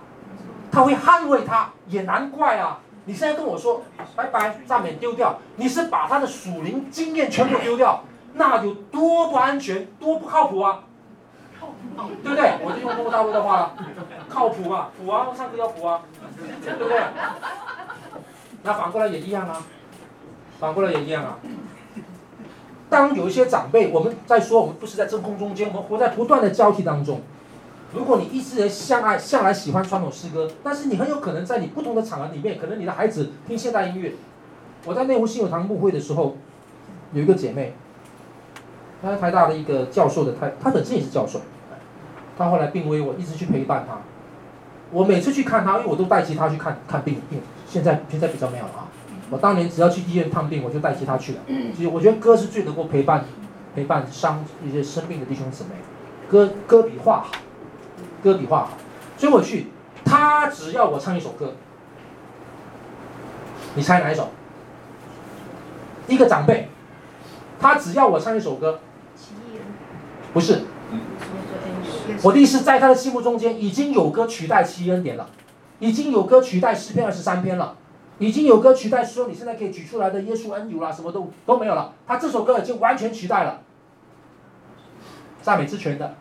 他会捍卫他，也难怪啊！你现在跟我说拜拜赞美丢掉，你是把他的属灵经验全部丢掉，那有多不安全，多不靠谱啊！对不对？我就用中国大陆的话了，靠谱啊，谱啊，上课要谱啊，对不对？那反过来也一样啊，反过来也一样啊。当有一些长辈，我们在说我们不是在真空中间，我们活在不断的交替当中。如果你一直向来向来喜欢传统诗歌，但是你很有可能在你不同的场合里面，可能你的孩子听现代音乐。我在内湖信友堂牧会的时候，有一个姐妹，她台大的一个教授的台，她本身也是教授，她后来病危，我一直去陪伴她。我每次去看她，因为我都带吉他去看看病病，现在现在比较没有了啊。我当年只要去医院探病，我就带吉他去了。其实我觉得歌是最能够陪伴陪伴伤一些生病的弟兄姊妹，歌歌比画好，歌比画好。所以我去，他只要我唱一首歌，你猜哪一首？一个长辈，他只要我唱一首歌，不是，我的意思在他的心目中间已经有歌取代奇恩典了，已经有歌取代诗篇二十三篇了。已经有歌取代说你现在可以举出来的耶稣恩友啦，什么都都没有了，他这首歌已经完全取代了。赞美之泉的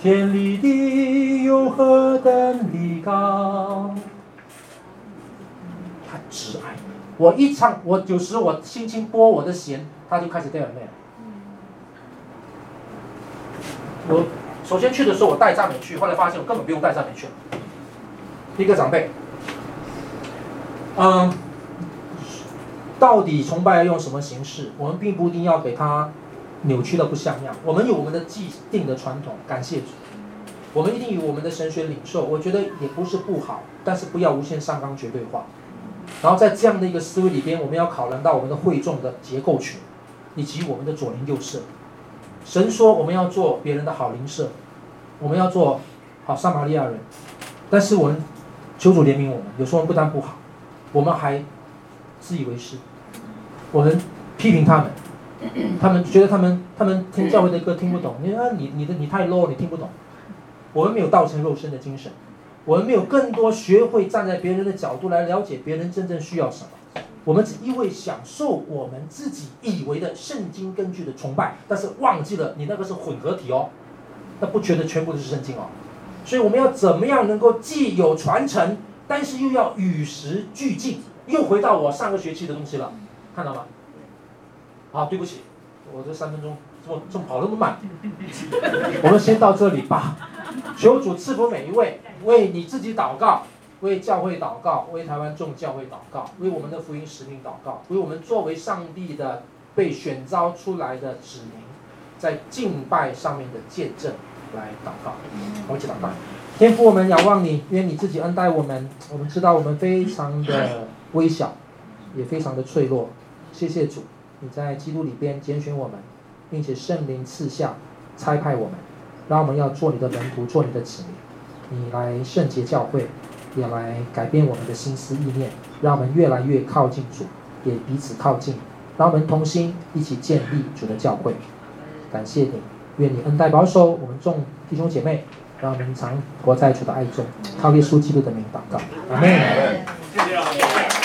天离地又何等地高，他只爱我一唱，我有时我轻轻拨我的弦，他就开始掉眼泪了。我首先去的时候我带赞美去，后来发现我根本不用带赞美去了。一个长辈。嗯，到底崇拜要用什么形式？我们并不一定要给它扭曲的不像样。我们有我们的既定的传统，感谢主。我们一定有我们的神学领受，我觉得也不是不好，但是不要无限上纲绝对化。然后在这样的一个思维里边，我们要考量到我们的会众的结构群，以及我们的左邻右舍。神说我们要做别人的好邻舍，我们要做好撒玛利亚人。但是我们求主怜悯我们，有时候我们不但不好。我们还自以为是，我们批评他们，他们觉得他们他们听教会的歌听不懂，你说你你的你太 low， 你听不懂。我们没有道成肉身的精神，我们没有更多学会站在别人的角度来了解别人真正需要什么。我们只一味享受我们自己以为的圣经根据的崇拜，但是忘记了你那个是混合体哦，那不觉得全部都是圣经哦。所以我们要怎么样能够既有传承？但是又要与时俱进，又回到我上个学期的东西了，看到吗？啊，对不起，我这三分钟怎么怎么跑那么慢？我们先到这里吧。求主赐福每一位，为你自己祷告，为教会祷告，为台湾众教会祷告，为我们的福音使命祷告，为我们作为上帝的被选召出来的子民，在敬拜上面的见证来祷告。我们一起祷告。天父，我们仰望你，愿你自己恩待我们。我们知道我们非常的微小，也非常的脆弱。谢谢主，你在基督里边拣选我们，并且圣灵赐下差派我们，让我们要做你的门徒，做你的子民。你来圣洁教会，也来改变我们的心思意念，让我们越来越靠近主，也彼此靠近，让我们同心一起建立主的教会。感谢你，愿你恩待保守我们众弟兄姐妹。让我们常活在主的爱中，靠耶稣基督的名祷告，阿们。